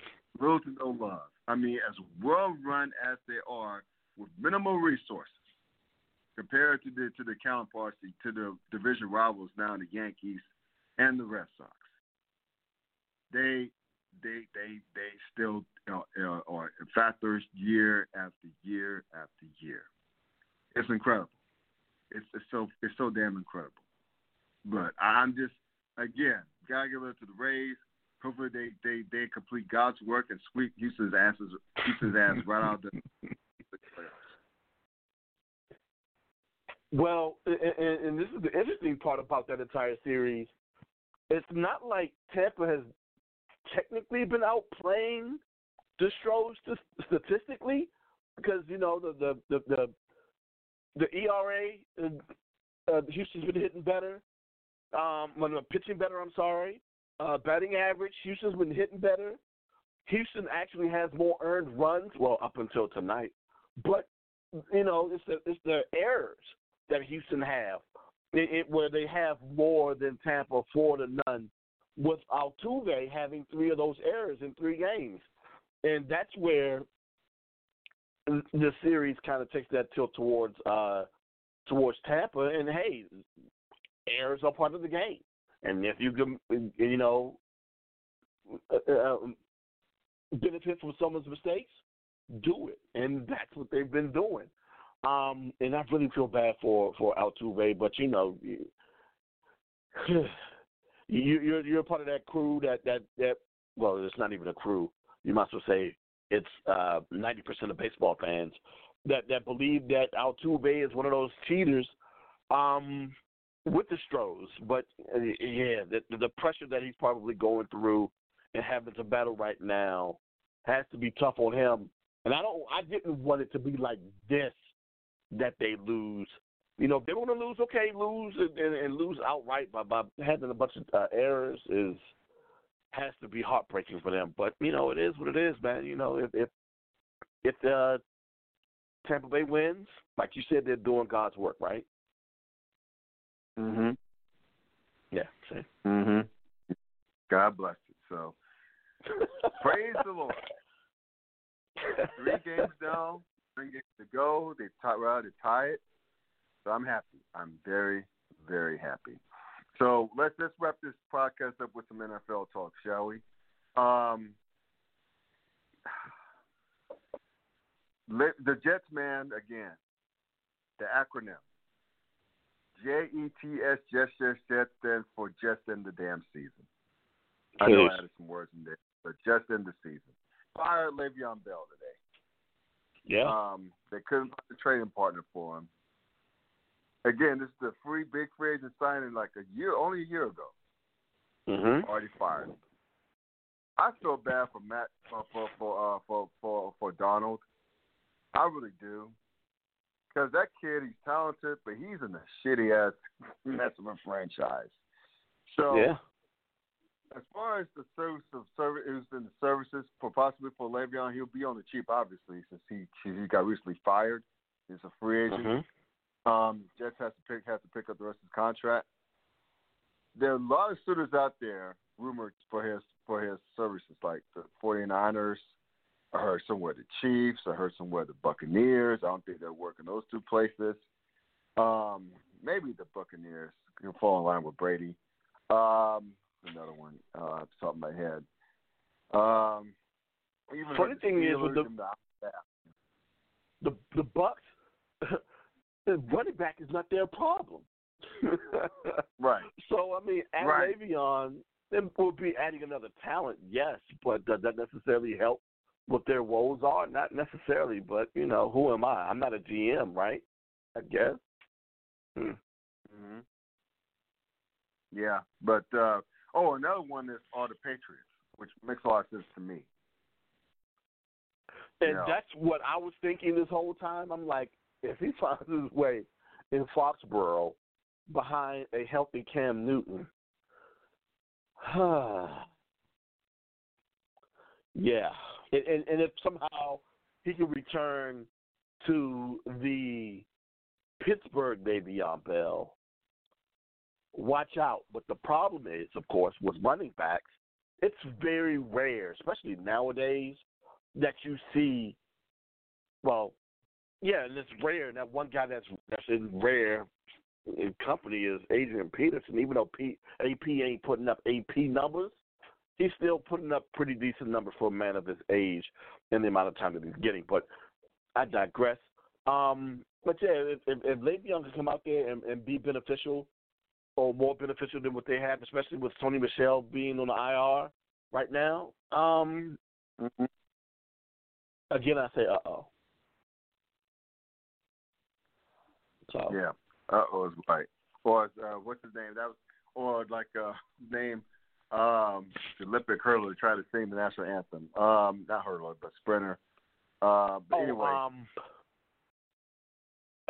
Little to no love. I mean, as well run as they are, with minimal resources compared to the counterparts, to the division rivals now, the Yankees and the Red Sox. They still are factors year after year after year. It's incredible. It's so damn incredible. But I'm just, again, gotta give it to the Rays. Hopefully they complete God's work and sweep Houston's ass right out of the playoffs. Well, and this is the interesting part about that entire series. It's not like Tampa has technically been outplaying the Astros statistically, because the ERA, Houston's been hitting better. Pitching better, I'm sorry. Batting average, Houston's been hitting better. Houston actually has more earned runs, well, up until tonight. But, it's the errors that Houston have, where they have more than Tampa, 4-0, with Altuve having 3 of those errors in 3 games. And that's where the series kind of takes that tilt towards Tampa. And, hey, errors are part of the game. And if you can, benefit from someone's mistakes, do it. And that's what they've been doing. And I really feel bad for Altuve, but, you're part of that crew that well, it's not even a crew. You might as well say it's 90% of baseball fans that believe that Altuve is one of those cheaters with the Astros. But, yeah, the pressure that he's probably going through and having to battle right now has to be tough on him. And I didn't want it to be like this, that they lose. If they want to lose, okay, lose and lose outright by having a bunch of errors has to be heartbreaking for them. But, it is what it is, man. If Tampa Bay wins, like you said, they're doing God's work, right? Mhm. Yeah. See? Mhm. God bless it. So, praise the Lord. 3 games down, 3 games to go. They're tied. So I'm happy. I'm very, very happy. So let's wrap this podcast up with some NFL talk, shall we? The Jets, man, again, the acronym. Jets, Jets stands for just end the damn season. I know I added some words in there, but just end the season. Fired Le'Veon Bell today. Yeah. They couldn't find a trading partner for him. Again, this is the big free agent signing like only a year ago. Mm-hmm. Already fired. I feel bad for Matt for Donald. I really do. Because that kid, he's talented, but he's in a shitty-ass mess of a franchise. So, yeah. As far as the services for possibly for Le'Veon, he'll be on the cheap, obviously, since he got recently fired. He's a free agent. Mm-hmm. Jets has to pick up the rest of his contract. There are a lot of suitors out there rumored for his services, like the 49ers. I heard somewhere the Chiefs. I heard somewhere the Buccaneers. I don't think they're working those two places. Maybe the Buccaneers. You'll fall in line with Brady. Another one off the top of my head. Even funny thing is with the Bucs, the running back is not their problem. Right. So, I mean, at right. Le'Veon, then we'll be adding another talent, yes, but does that necessarily help what their woes are? Not necessarily, but, you know, who am I? I'm not a GM, right? I guess. Mm-hmm. Yeah, but, another one is all the Patriots, which makes a lot of sense to me. And that's what I was thinking this whole time. I'm like, if he finds his way in Foxborough behind a healthy Cam Newton, yeah. And if somehow he can return to the Pittsburgh Le'Veon Bell, watch out. But the problem is, of course, with running backs, it's very rare, especially nowadays, that you see, and it's rare. And that one guy that's in rare company is Adrian Peterson. Even though AP ain't putting up AP numbers, he's still putting up pretty decent numbers for a man of his age and the amount of time that he's getting. But I digress. If Le'Veon can come out there and be beneficial or more beneficial than what they have, especially with Tony Michelle being on the IR right now, again, I say uh-oh. So. Yeah, uh-oh is right. Or what's his name? The Olympic hurler tried to sing the national anthem. Not hurler, but sprinter. Anyway.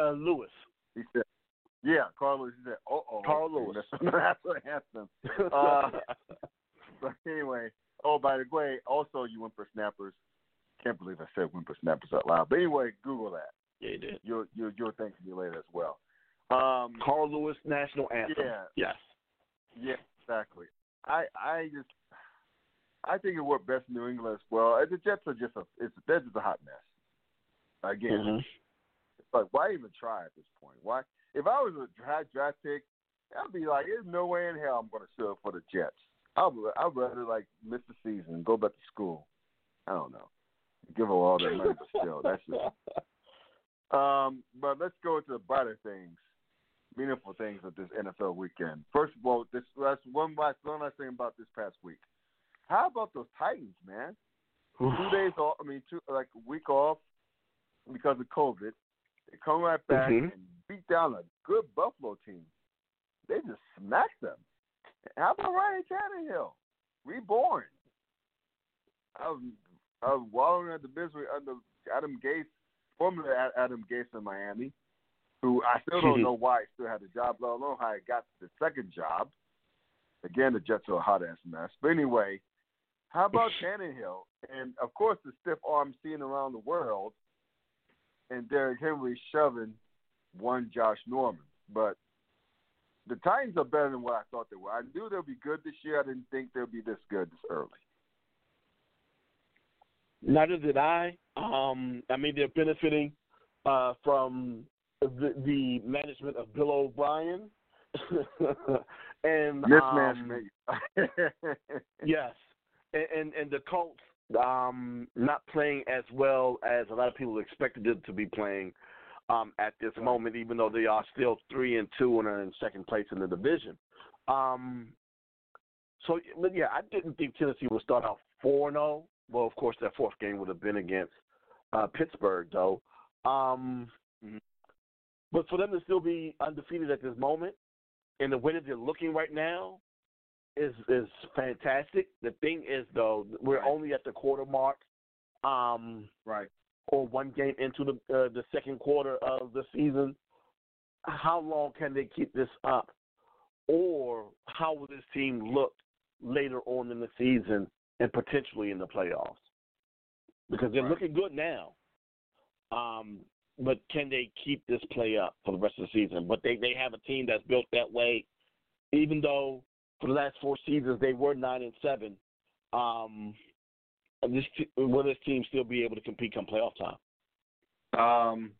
Lewis. He said, yeah, Carl Lewis. He said, Carl Lewis. That's the national anthem. But anyway, by the way, also you whippersnappers. Can't believe I said whippersnappers out loud. But anyway, Google that. Yeah, you did. You'll thank me later as well. Carl Lewis, national anthem. Yeah. Yes. Yeah, exactly. I think it worked best in New England as well. The Jets are they're just a hot mess. Again, it's like, why even try at this point? Why? If I was a draft pick, I'd be like, there's no way in hell I'm going to show up for the Jets. I'd rather like miss the season and go back to school. I don't know. Give away all that money, but still, that's it. But let's go into the brighter things. Meaningful things of this NFL weekend. First of all, that's one last thing about this past week. How about those Titans, man? 2 days off, a week off because of COVID. They come right back and beat down a good Buffalo team. They just smacked them. How about Ryan Tannehill? Reborn. I was wallowing at the misery under former Adam Gase in Miami, who I still don't know why he still had the job, let alone how he got the second job. Again, the Jets are a hot-ass mess. But anyway, how about Tannehill? And, of course, the stiff arm seen around the world and Derrick Henry shoving one Josh Norman. But the Titans are better than what I thought they were. I knew they would be good this year. I didn't think they would be this good this early. Neither did I. They're benefiting from the management of Bill O'Brien And mismatch, yes, and the Colts not playing as well as a lot of people expected them to be playing at this moment, even though they are still 3-2 and are in second place in the division. So, but yeah, I didn't think Tennessee would start out 4-0. Well, of course, that fourth game would have been against Pittsburgh, though. But for them to still be undefeated at this moment, and the way that they're looking right now is fantastic. The thing is, though, we're only at the quarter mark, or one game into the second quarter of the season. How long can they keep this up? Or how will this team look later on in the season and potentially in the playoffs? Because they're looking good now. But can they keep this play up for the rest of the season? But they have a team that's built that way, even though for the last four seasons they were 9-7. Will this team still be able to compete come playoff time?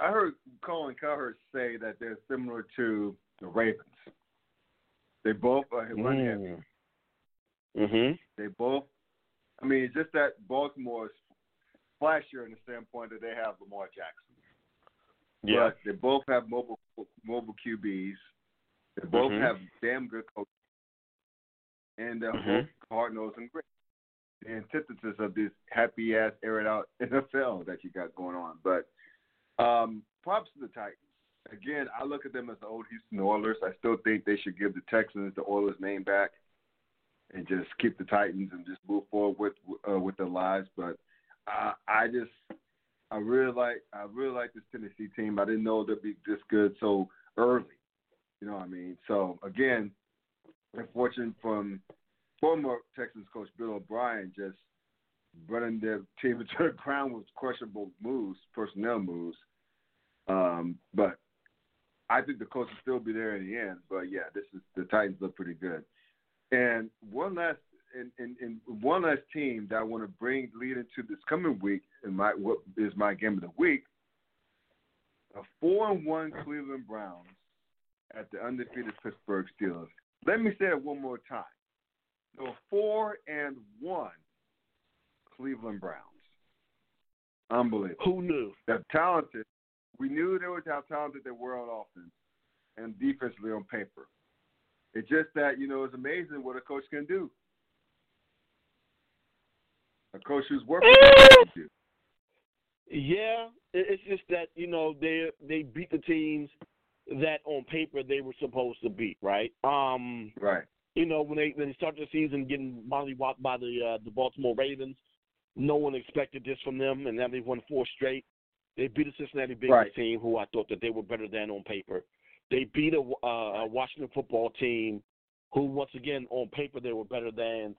I heard Colin Cowherd say that they're similar to the Ravens. They both are one-handed. Mm-hmm. They both. I mean, it's just that Baltimore's flashier in the standpoint that they have Lamar Jackson. Yeah. But they both have mobile QBs. They both have damn good coaches. And they're hard-nosed and great. The antithesis of this happy-ass, aired-out NFL that you got going on. But props to the Titans. Again, I look at them as the old Houston Oilers. I still think they should give the Texans the Oilers name back and just keep the Titans and just move forward with their lives. But I really like this Tennessee team. I didn't know they'd be this good so early. You know what I mean? So again, unfortunate from former Texans coach Bill O'Brien just running their team into the ground with questionable moves, personnel moves. But I think the coach will still be there in the end. But yeah, the Titans look pretty good. And one last team that I want to lead into this coming week, and what is my game of the week, a 4-1 Cleveland Browns at the undefeated Pittsburgh Steelers. Let me say it one more time. So 4-1 Cleveland Browns. Unbelievable. Who knew? They're talented. We knew they were how talented they were on offense and defensively on paper. It's just that, it's amazing what a coach can do. A coach who's working with you. Yeah, it's just that, they beat the teams that on paper they were supposed to beat, right? When they start the season getting mollywopped by the Baltimore Ravens, no one expected this from them, and now they've won four straight. They beat a Cincinnati Bengals team who I thought that they were better than on paper. They beat a Washington football team who, once again, on paper they were better than,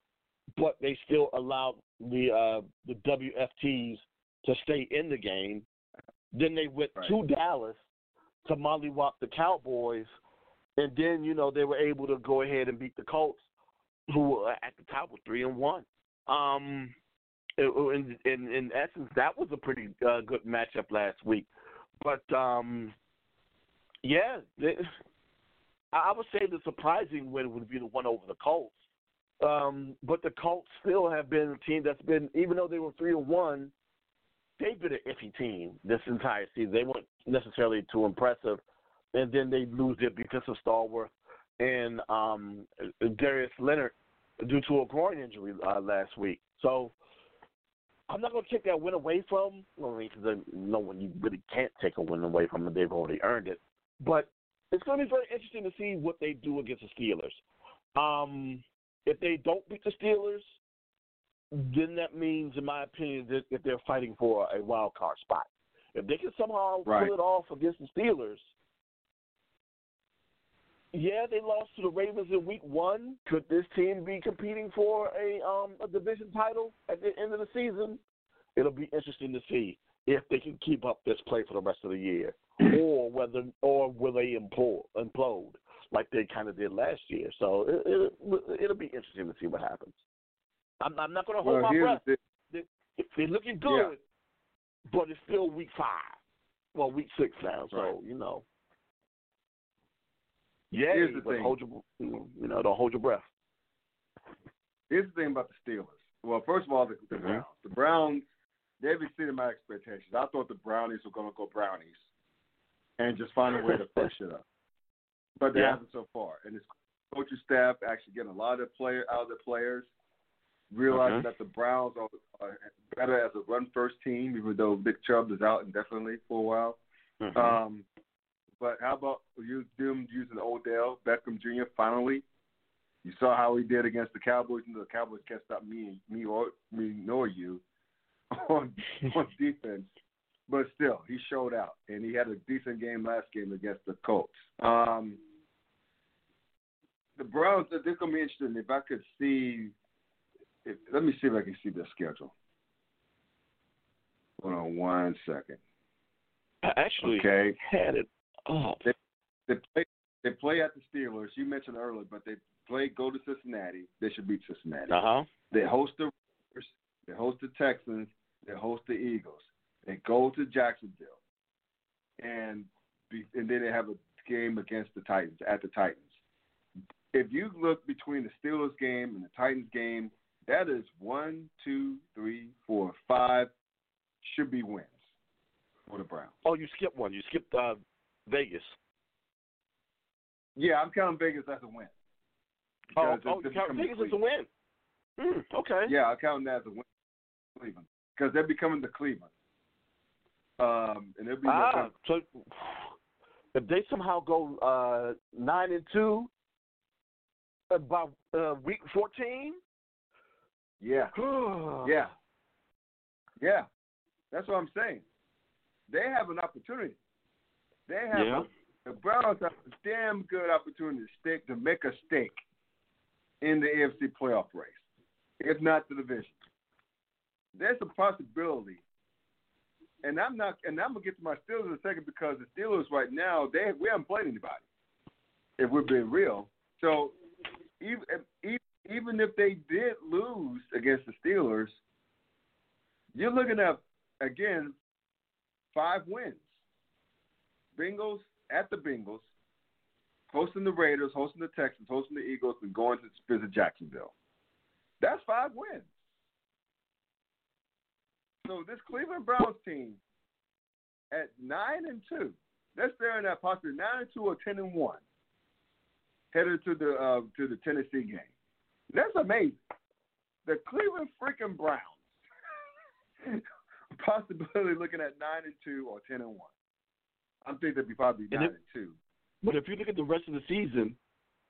but they still allowed the WFTs to stay in the game. Then they went to Dallas to mollywop the Cowboys, and then they were able to go ahead and beat the Colts, who were at the top of 3-1. In essence, that was a pretty good matchup last week. But I would say the surprising win would be the one over the Colts. But the Colts still have been a team that's been, even though they were 3-1, they've been an iffy team this entire season. They weren't necessarily too impressive, and then they lose their defensive stalwart and Darius Leonard due to a groin injury last week. So I'm not going to take that win away from them, because no one you really can't take a win away from them. They've already earned it. But it's going to be very interesting to see what they do against the Steelers. If they don't beat the Steelers, then that means, in my opinion, that they're fighting for a wild card spot. If they can somehow pull it off against the Steelers, they lost to the Ravens in week one. Could this team be competing for a division title at the end of the season? It'll be interesting to see if they can keep up this play for the rest of the year, or will they implode like they kind of did last year. So it'll be interesting to see what happens. I'm not going to hold my breath. They're looking good, but it's still week 5. Well, week 6 now, so, Yeah, here's the thing. Don't hold your breath. Here's the thing about the Steelers. Well, first of all, the Browns. The Browns, they've exceeded my expectations. I thought the Brownies were going to go Brownies and just find a way to push it up. But they haven't so far. And this coaching staff actually getting a lot of their players, realizing that the Browns are better as a run-first team, even though Vic Chubb is out indefinitely for a while. Mm-hmm. But how about you them using Odell Beckham Jr. finally? You saw how he did against the Cowboys, and the Cowboys can't stop me nor you on defense. But still, he showed out, and he had a decent game last game against the Colts. The Browns, they're going to be interesting. Let me see if I can see their schedule. Hold on one second. I actually had it up. They play at the Steelers. You mentioned earlier, but they go to Cincinnati. They should beat Cincinnati. Uh-huh. They host the Raiders. They host the Texans. They host the Eagles. They go to Jacksonville. And then they have a game against the Titans, at the Titans. If you look between the Steelers game and the Titans game, that is 1, 2, 3, 4, 5 should be wins for the Browns. Oh, you skipped one. You skipped Vegas. Yeah, I'm counting Vegas as a win. Oh, you count Vegas as a win. Okay. Yeah, I count that as a win. Cleveland, because they're becoming the Cleveland. And they'll be so if they somehow go 9-2 by week 14. Yeah. Yeah. That's what I'm saying. They have an opportunity. They have the Browns have a damn good opportunity to make a stake in the AFC playoff race, if not the division. There's a possibility, and I'm gonna get to my Steelers in a second, because the Steelers right now we haven't played anybody, if we're being real. So even if they did lose against the Steelers, you're looking at, again, 5 wins. Bengals, at the Bengals, hosting the Raiders, hosting the Texans, hosting the Eagles, and going to visit Jacksonville. That's 5 wins. So this Cleveland Browns team, at 9-2, they're staring at possibly 9-2 or 10-1, headed to the Tennessee game. That's amazing. The Cleveland freaking Browns, possibly looking at 9-2 or 10-1. I'm thinking they'd be probably 9-2. But if you look at the rest of the season,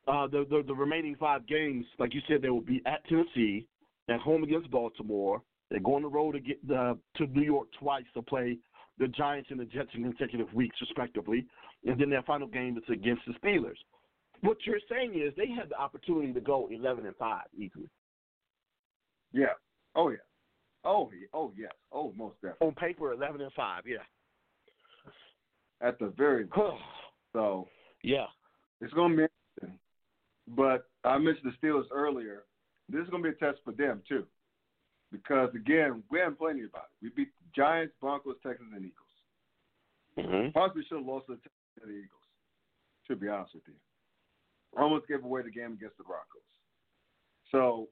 the remaining 5 games, like you said, they will be at Tennessee, at home against Baltimore. They go on the road to New York twice to play the Giants and the Jets in consecutive weeks, respectively. And then their final game is against the Steelers. What you're saying is they have the opportunity to go 11-5 easily. Yeah. Oh yeah. Oh yes. Oh, most definitely. On paper, 11-5. Yeah. At the very least. So. Yeah. It's going to be interesting. But I mentioned the Steelers earlier. This is going to be a test for them, too. Because, again, we haven't played anybody. We beat the Giants, Broncos, Texans, and Eagles. Mm-hmm. Possibly should have lost to the Texans and the Eagles, to be honest with you. Almost gave away the game against the Broncos. So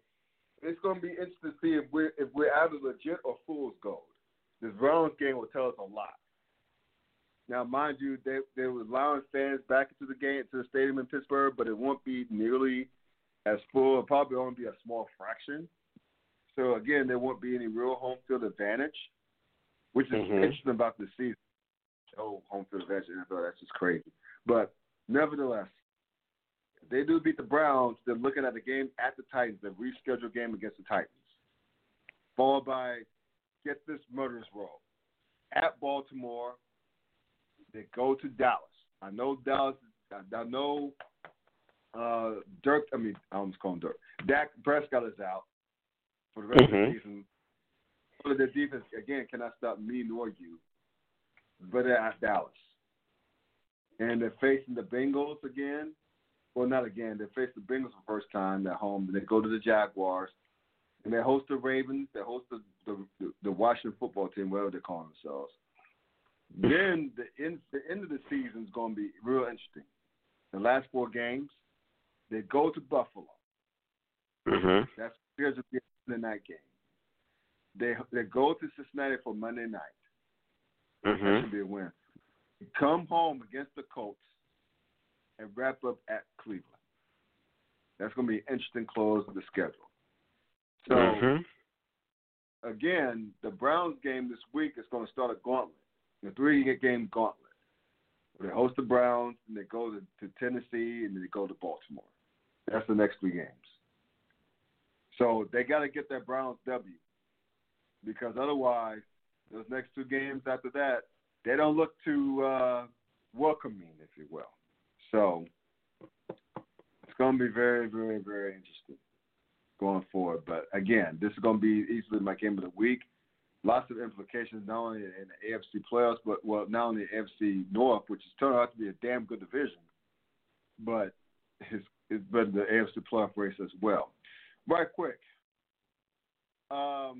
it's going to be interesting to see if we're either legit or fool's gold. This Browns game will tell us a lot. Now, mind you, they were allowing fans back into the game, to the stadium in Pittsburgh, but it won't be nearly as full. It'll probably only be a small fraction. So, again, there won't be any real home field advantage, which is interesting about this season. Oh, home field advantage, NFL, that's just crazy. But, nevertheless, if they do beat the Browns, they're looking at a game at the Titans, a rescheduled game against the Titans, followed by, get this murderous roll, at Baltimore. They go to Dallas. I know Dallas. I know Dirk. I mean, I almost call him Dirk. Dak Prescott is out for the rest of the season. But their defense, again, cannot stop me nor you. But they're at Dallas. And they're facing the Bengals again. Well, not again. They face the Bengals for the first time at home. And they go to the Jaguars. And they host the Ravens. They host the Washington football team, whatever they're calling themselves. Then the end of the season is going to be real interesting. the last four games, they go to Buffalo. Mm-hmm. That's here's the Monday night game. They go to Cincinnati for Monday night. Mm-hmm. That should be a win. They come home against the Colts and wrap up at Cleveland. That's going to be an interesting close of the schedule. So, mm-hmm. again, the Browns game this week is going to start a gauntlet, a three-game gauntlet. They host the Browns, and they go to Tennessee, and they go to Baltimore. That's the next three games. So they got to get that Browns W, because otherwise, those next two games after that, they don't look too welcoming, if you will. So it's going to be very, very, very interesting going forward. But, again, this is going to be easily my game of the week. Lots of implications, not only in the AFC playoffs, but, well, not only the AFC North, which has turned out to be a damn good division, but it's been the AFC playoff race as well. Right quick. What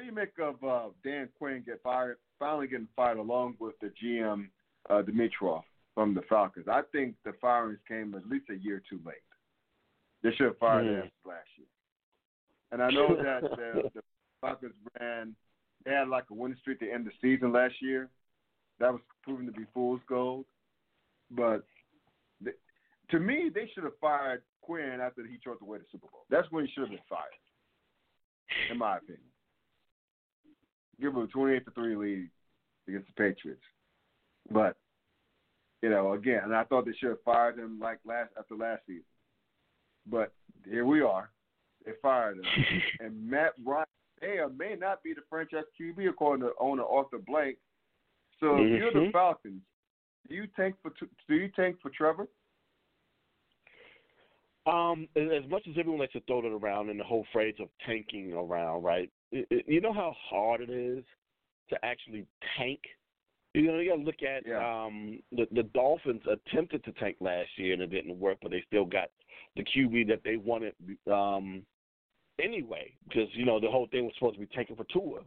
do you make of Dan Quinn finally getting fired along with the GM, Dimitroff, from the Falcons? I think the firings came at least a year too late. They should have fired him last year. And I know that the Falcons they had like a winning streak to end the season last year. That was proven to be fool's gold. But to me, they should have fired Quinn after he choked away the Super Bowl. That's when he should have been fired, in my opinion. Give him a 28-3 lead against the Patriots. But, you know, again, and I thought they should have fired him like after last season. But here we are. They fired him. And Matt Ryan may or may not be the franchise QB, according to owner Arthur Blank. So if you're the Falcons, do you tank for Trevor? As much as everyone likes to throw that around and the whole phrase of tanking around, right? You know how hard it is to actually tank? You know, you got to look at the Dolphins attempted to tank last year and it didn't work, but they still got the QB that they wanted anyway, because, you know, the whole thing was supposed to be tanking for Tua.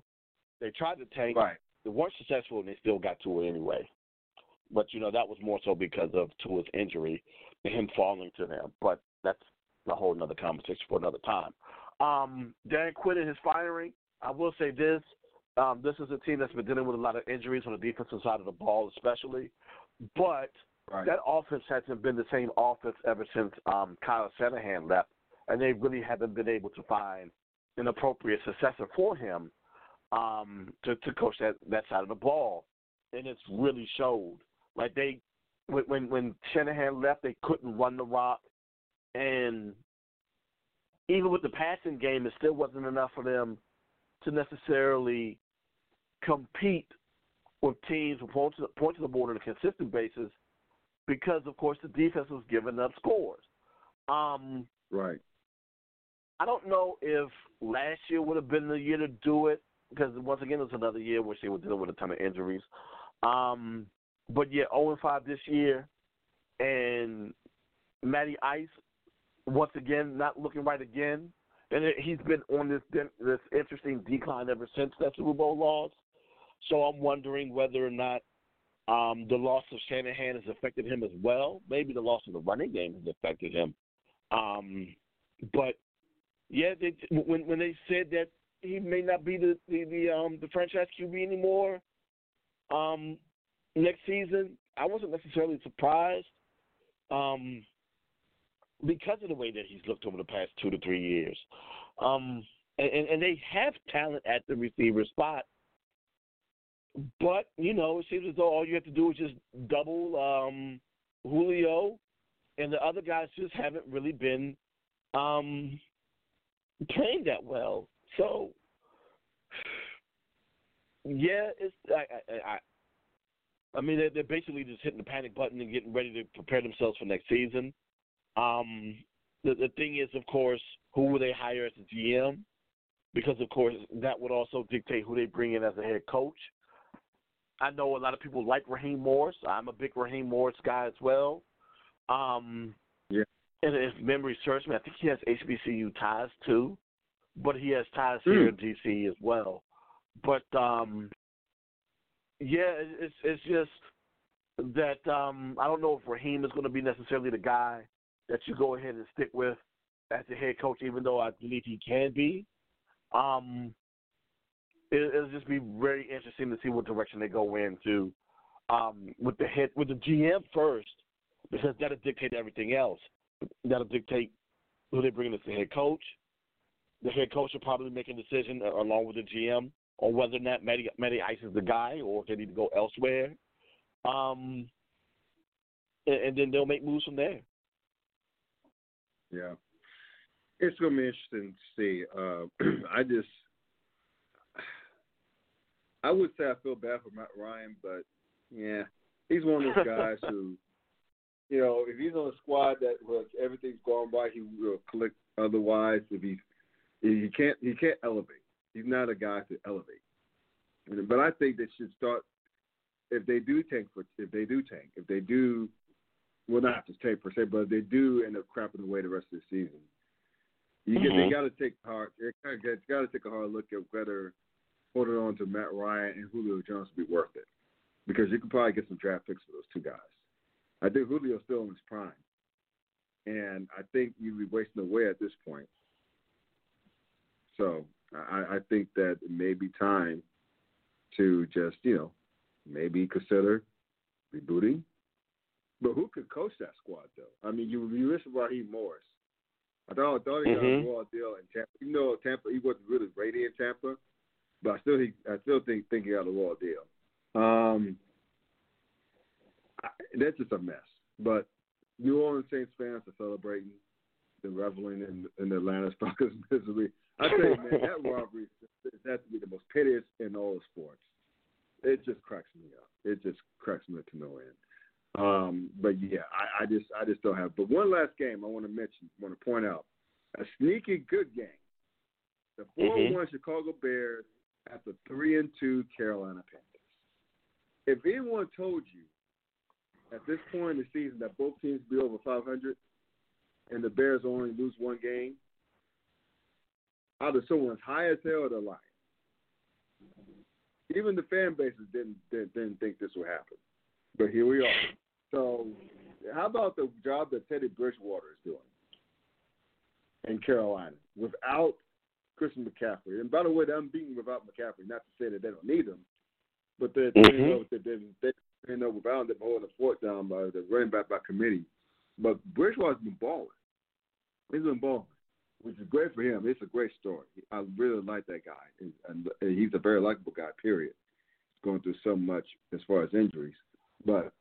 They tried to tank. Right. They weren't successful, and they still got Tua anyway. But, you know, that was more so because of Tua's injury and him falling to them. But that's a whole other conversation for another time. Dan Quinn and his firing, I will say this. This is a team that's been dealing with a lot of injuries on the defensive side of the ball especially. But that offense hasn't been the same offense ever since Kyle Shanahan left, and they really haven't been able to find an appropriate successor for him to coach that side of the ball. And it's really showed. Like when Shanahan left, they couldn't run the rock. And even with the passing game, it still wasn't enough for them to necessarily compete with teams who point to the board on a consistent basis because, of course, the defense was giving up scores. Right. I don't know if last year would have been the year to do it because, once again, it's another year where they were dealing with a ton of injuries. But, yeah, 0-5 this year, and Matty Ice, once again, not looking right again. And he's been on this interesting decline ever since that Super Bowl loss. So I'm wondering whether or not the loss of Shanahan has affected him as well. Maybe the loss of the running game has affected him. But, yeah, when they said that he may not be the franchise QB anymore next season, I wasn't necessarily surprised. Because of the way that he's looked over the past 2 to 3 years. And they have talent at the receiver spot. But, you know, it seems as though all you have to do is just double Julio, and the other guys just haven't really been playing that well. So, yeah, it's I mean, they're basically just hitting the panic button and getting ready to prepare themselves for next season. The thing is, of course, who will they hire as a GM? Because, of course, that would also dictate who they bring in as a head coach. I know a lot of people like Raheem Morris. I'm a big Raheem Morris guy as well. Yeah. And if memory serves me, I think he has HBCU ties too, but he has ties here in D.C. as well. But, yeah, it's just that I don't know if Raheem is going to be necessarily the guy that you go ahead and stick with as a head coach, even though I believe he can be. It'll just be very interesting to see what direction they go into with the GM first, because that'll dictate everything else. That'll dictate who they bring in as the head coach. The head coach will probably make a decision along with the GM on whether or not Matty Ice is the guy or if they need to go elsewhere. And then they'll make moves from there. Yeah. It's going to be interesting to see. I would say I feel bad for Matt Ryan, but, yeah, he's one of those guys who, you know, if he's on a squad that look, everything's going by, he will click. Otherwise, if he can't elevate. He's not a guy to elevate. But I think they should start if they do tank, well, not just tank per se, but if they do end up crapping away the rest of the season, they got to take a hard look at whether holding on to Matt Ryan and Julio Jones would be worth it, because you could probably get some draft picks for those two guys. I think Julio's still in his prime, and I think you'd be wasting away at this point. So I think that it may be time to just, you know, maybe consider rebooting. But who could coach that squad, though? I mean, you mentioned Raheem Morris. I thought he got a raw deal in Tampa. You know, Tampa, he wasn't really rated in Tampa, but I still think he got a raw deal. That's just a mess. But New Orleans Saints fans are celebrating, they're reveling in the Atlanta Falcons' misery. I tell you, man, that robbery has to be the most piteous in all of sports. It just cracks me up. It just cracks me up to no end. But yeah, I just don't have. But one last game I want to mention, want to point out, a sneaky good game. The 4-1 Chicago Bears at the 3-2 Carolina Panthers. If anyone told you at this point in the season that both teams be over 500 and the Bears only lose one game, either someone's high as hell or they're lying. Even the fan bases didn't think this would happen. But here we are. So how about the job that Teddy Bridgewater is doing in Carolina without Christian McCaffrey? And by the way, they're unbeaten without McCaffrey, not to say that they don't need him, but they know without them holding the fort down by the running back by committee. But Bridgewater's been balling. He's been balling, which is great for him. It's a great story. I really like that guy, and he's a very likable guy, period. He's going through so much as far as injuries. But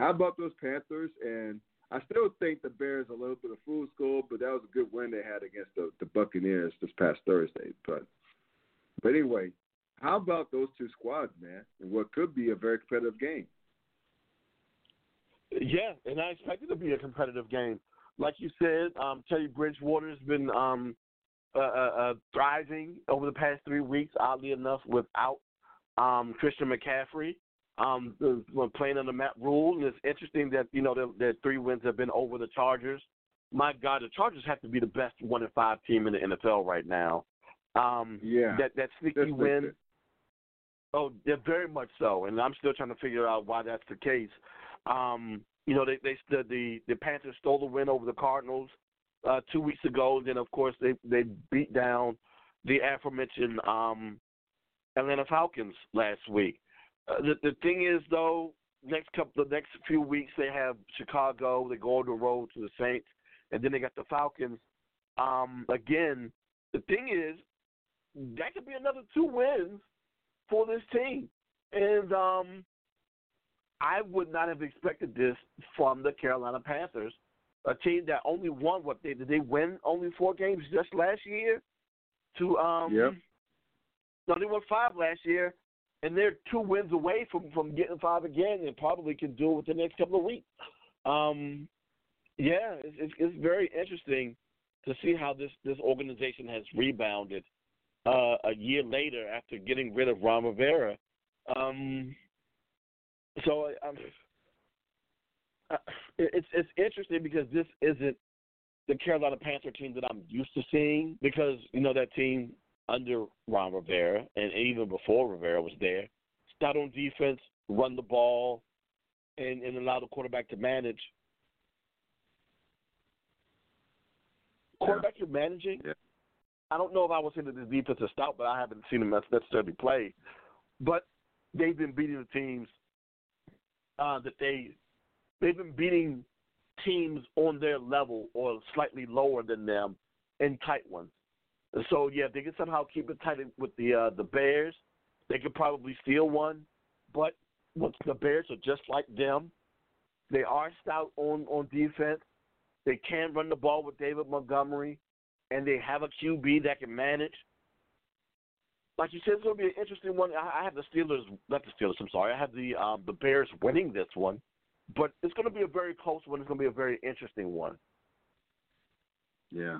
how about those Panthers? And I still think the Bears are a little bit of fool's gold, but that was a good win they had against the Buccaneers this past Thursday. But anyway, how about those two squads, man, and what could be a very competitive game? Yeah, and I expect it to be a competitive game. Like you said, Teddy Bridgewater has been thriving over the past 3 weeks, oddly enough, without Christian McCaffrey. Playing under Matt Rule, and it's interesting that, you know, their 3 wins have been over the Chargers. My God, the Chargers have to be the best 1-5 team in the NFL right now. That sneaky win. Oh, yeah, very much so, and I'm still trying to figure out why that's the case. You know, the Panthers stole the win over the Cardinals 2 weeks ago. Then, of course, they beat down the aforementioned Atlanta Falcons last week. The thing is, though, next few weeks they have Chicago. They go on the road to the Saints, and then they got the Falcons. Again, the thing is, that could be another 2 wins for this team. And I would not have expected this from the Carolina Panthers, a team that only won only 4 games just last year. No, they won 5 last year. And they're 2 wins away from getting 5 again, and probably can do it within the next couple of weeks. Yeah, it's very interesting to see how this organization has rebounded a year later after getting rid of Ron Rivera. So it's interesting because this isn't the Carolina Panther team that I'm used to seeing, because, you know, that team – under Ron Rivera, and even before Rivera was there, stout on defense, run the ball, and allow the quarterback to manage. Quarterbacks are managing. Yeah. I don't know if I was into this defense or stout, but I haven't seen them necessarily play. But they've been beating the teams they've been beating teams on their level or slightly lower than them in tight ones. And so, yeah, if they can somehow keep it tight with the Bears, they could probably steal one. But the Bears are just like them. They are stout on defense. They can run the ball with David Montgomery, and they have a QB that can manage. Like you said, it's going to be an interesting one. I have the Steelers – not the Steelers, I'm sorry. I have the Bears winning this one. But it's going to be a very close one. It's going to be a very interesting one. Yeah.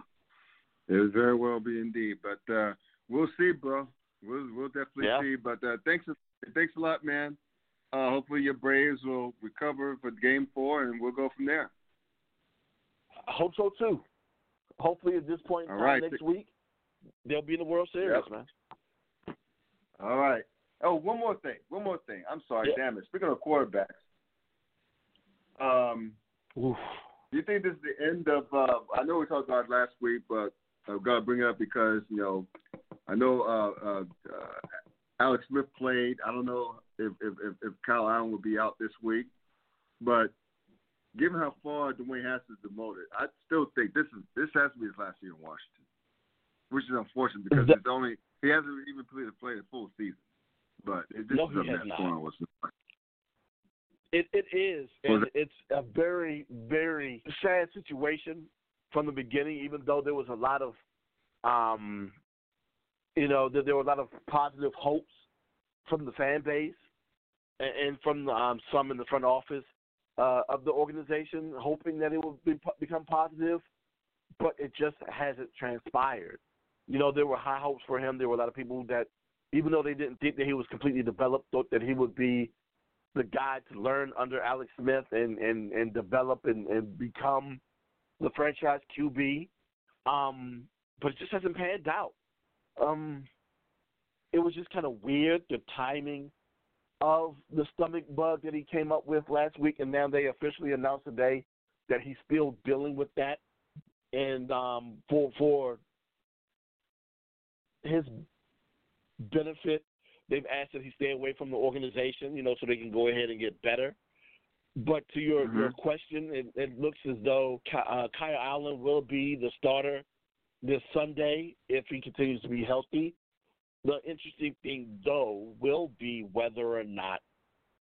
It would very well be indeed. But we'll see, bro. We'll definitely see. But thanks a lot, man. Hopefully your Braves will recover for Game 4, and we'll go from there. I hope so, too. Hopefully at this point in time next week, they'll be in the World Series, man. All right. Oh, one more thing. I'm sorry, damn it. Speaking of quarterbacks, do you think this is the end of I know we talked about it last week, but I've got to bring it up because, you know, I know Alex Smith played. I don't know if Kyle Allen will be out this week, but given how far Dwayne Haskins is demoted, I still think this has to be his last year in Washington, which is unfortunate because he hasn't even played a full season. But this is a mess going on with him. It is, and it's a very, very sad situation from the beginning, even though there was a lot of, there were a lot of positive hopes from the fan base and from some in the front office of the organization, hoping that it would become positive, but it just hasn't transpired. You know, there were high hopes for him. There were a lot of people that, even though they didn't think that he was completely developed, thought that he would be the guy to learn under Alex Smith and develop and become the franchise QB. But it just hasn't panned out. It was just kind of weird, the timing of the stomach bug that he came up with last week, and now they officially announced today that he's still dealing with that. And for his benefit, they've asked that he stay away from the organization, you know, so they can go ahead and get better. But to your question, it looks as though Kyle Allen will be the starter this Sunday if he continues to be healthy. The interesting thing, though, will be whether or not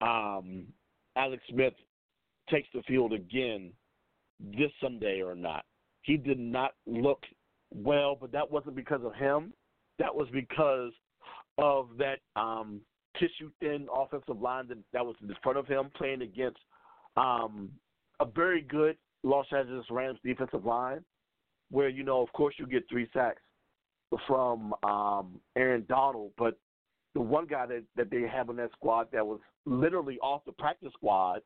Alex Smith takes the field again this Sunday or not. He did not look well, but that wasn't because of him. That was because of that tissue-thin offensive line that was in front of him playing against a very good Los Angeles Rams defensive line where, you know, of course you get 3 sacks from Aaron Donald, but the one guy that they have on that squad that was literally off the practice squad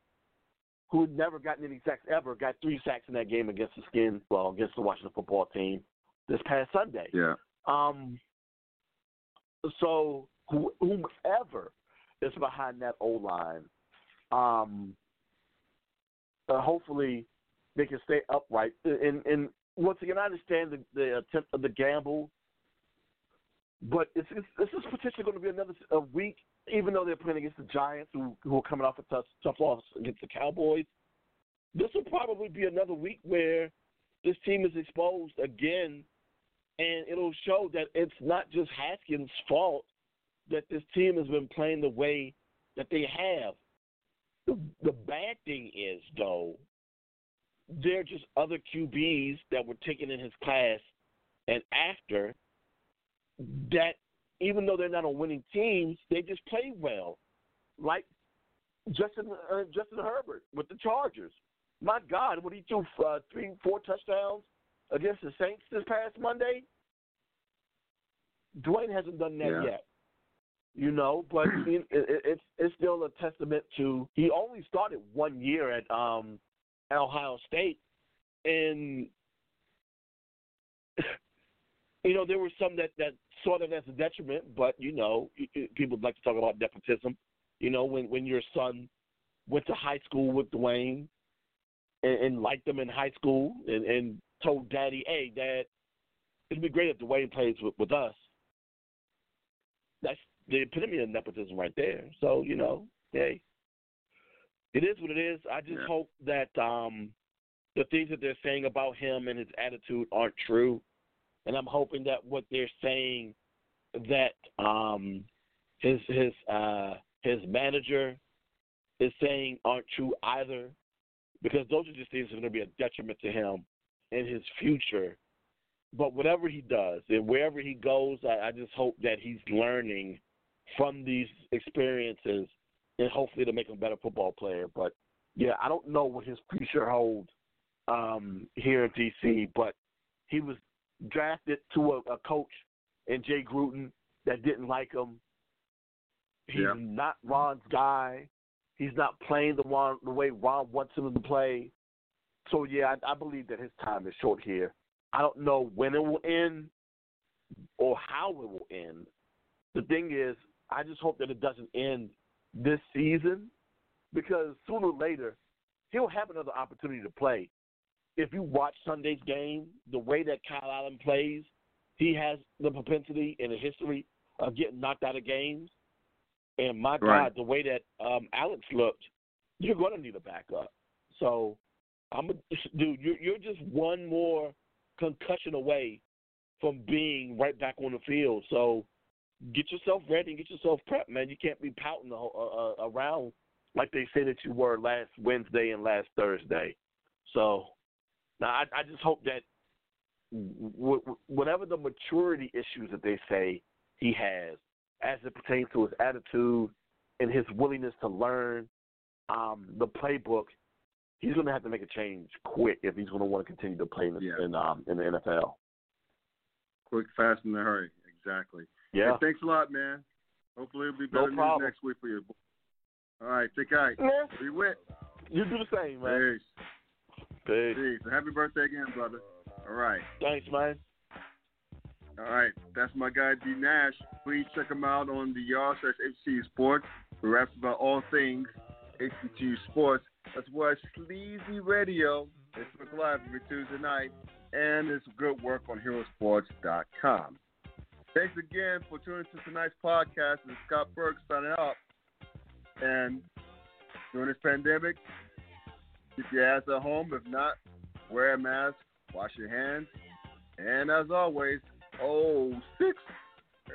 who had never gotten any sacks ever got 3 sacks in that game against the Washington football team this past Sunday. Yeah. So whomever is behind that O-line, hopefully they can stay upright. And once again, I understand the attempt of the gamble, but this is potentially going to be another week, even though they're playing against the Giants, who are coming off a tough loss against the Cowboys. This will probably be another week where this team is exposed again, and it'll show that it's not just Haskins' fault that this team has been playing the way that they have. The bad thing is, though, there are just other QBs that were taken in his class and after that, even though they're not on winning teams, they just play well, like Justin Herbert with the Chargers. My God, what he threw 3-4 touchdowns against the Saints this past Monday? Dwayne hasn't done that yet, you know. But it's still a testament to he only started 1 year at Ohio State, and you know, there were some that sort of as a detriment, but, you know, people like to talk about nepotism. You know, when your son went to high school with Dwayne and liked him in high school and told Daddy, hey, Dad, it'd be great if Dwayne plays with us. That's the epitome of nepotism right there. So, you know, hey, it is what it is. I just hope that the things that they're saying about him and his attitude aren't true. And I'm hoping that what they're saying that his manager is saying aren't true either, because those are just things that are going to be a detriment to him in his future. But whatever he does and wherever he goes, I just hope that he's learning from these experiences and hopefully to make him a better football player. But, yeah, I don't know what his future holds here in D.C., but he was drafted to a coach and Jay Gruden that didn't like him. He's not Ron's guy. He's not playing the way Ron wants him to play. So, yeah, I believe that his time is short here. I don't know when it will end or how it will end. The thing is, I just hope that it doesn't end this season, because sooner or later, he'll have another opportunity to play. If you watch Sunday's game, the way that Kyle Allen plays, he has the propensity and the history of getting knocked out of games. And my God, the way that Alex looked, you're going to need a backup. So, dude, you're just one more concussion away from being right back on the field. So get yourself ready and get yourself prepped, man. You can't be pouting around like they said that you were last Wednesday and last Thursday. So now I just hope that whatever the maturity issues that they say he has as it pertains to his attitude and his willingness to learn the playbook, he's going to have to make a change quick if he's going to want to continue to play in the NFL. Quick, fast, in a hurry. Exactly. Yeah. Hey, thanks a lot, man. Hopefully it'll be better news next week for you. All right. Take care. Be with. You do the same, man. Peace. Peace. Happy birthday again, brother. All right. Thanks, man. All right. That's my guy, D. Nash. Please check him out on the r/HBCU Sports. He raps about all things HBCU Sports. That's why Sleazy Radio is live every Tuesday night, and it's good work on heroesports.com. Thanks again for tuning to tonight's podcast. This is Scott Burks signing up. And during this pandemic, keep your ass at home. If not, wear a mask, wash your hands, and as always, 06. Hey.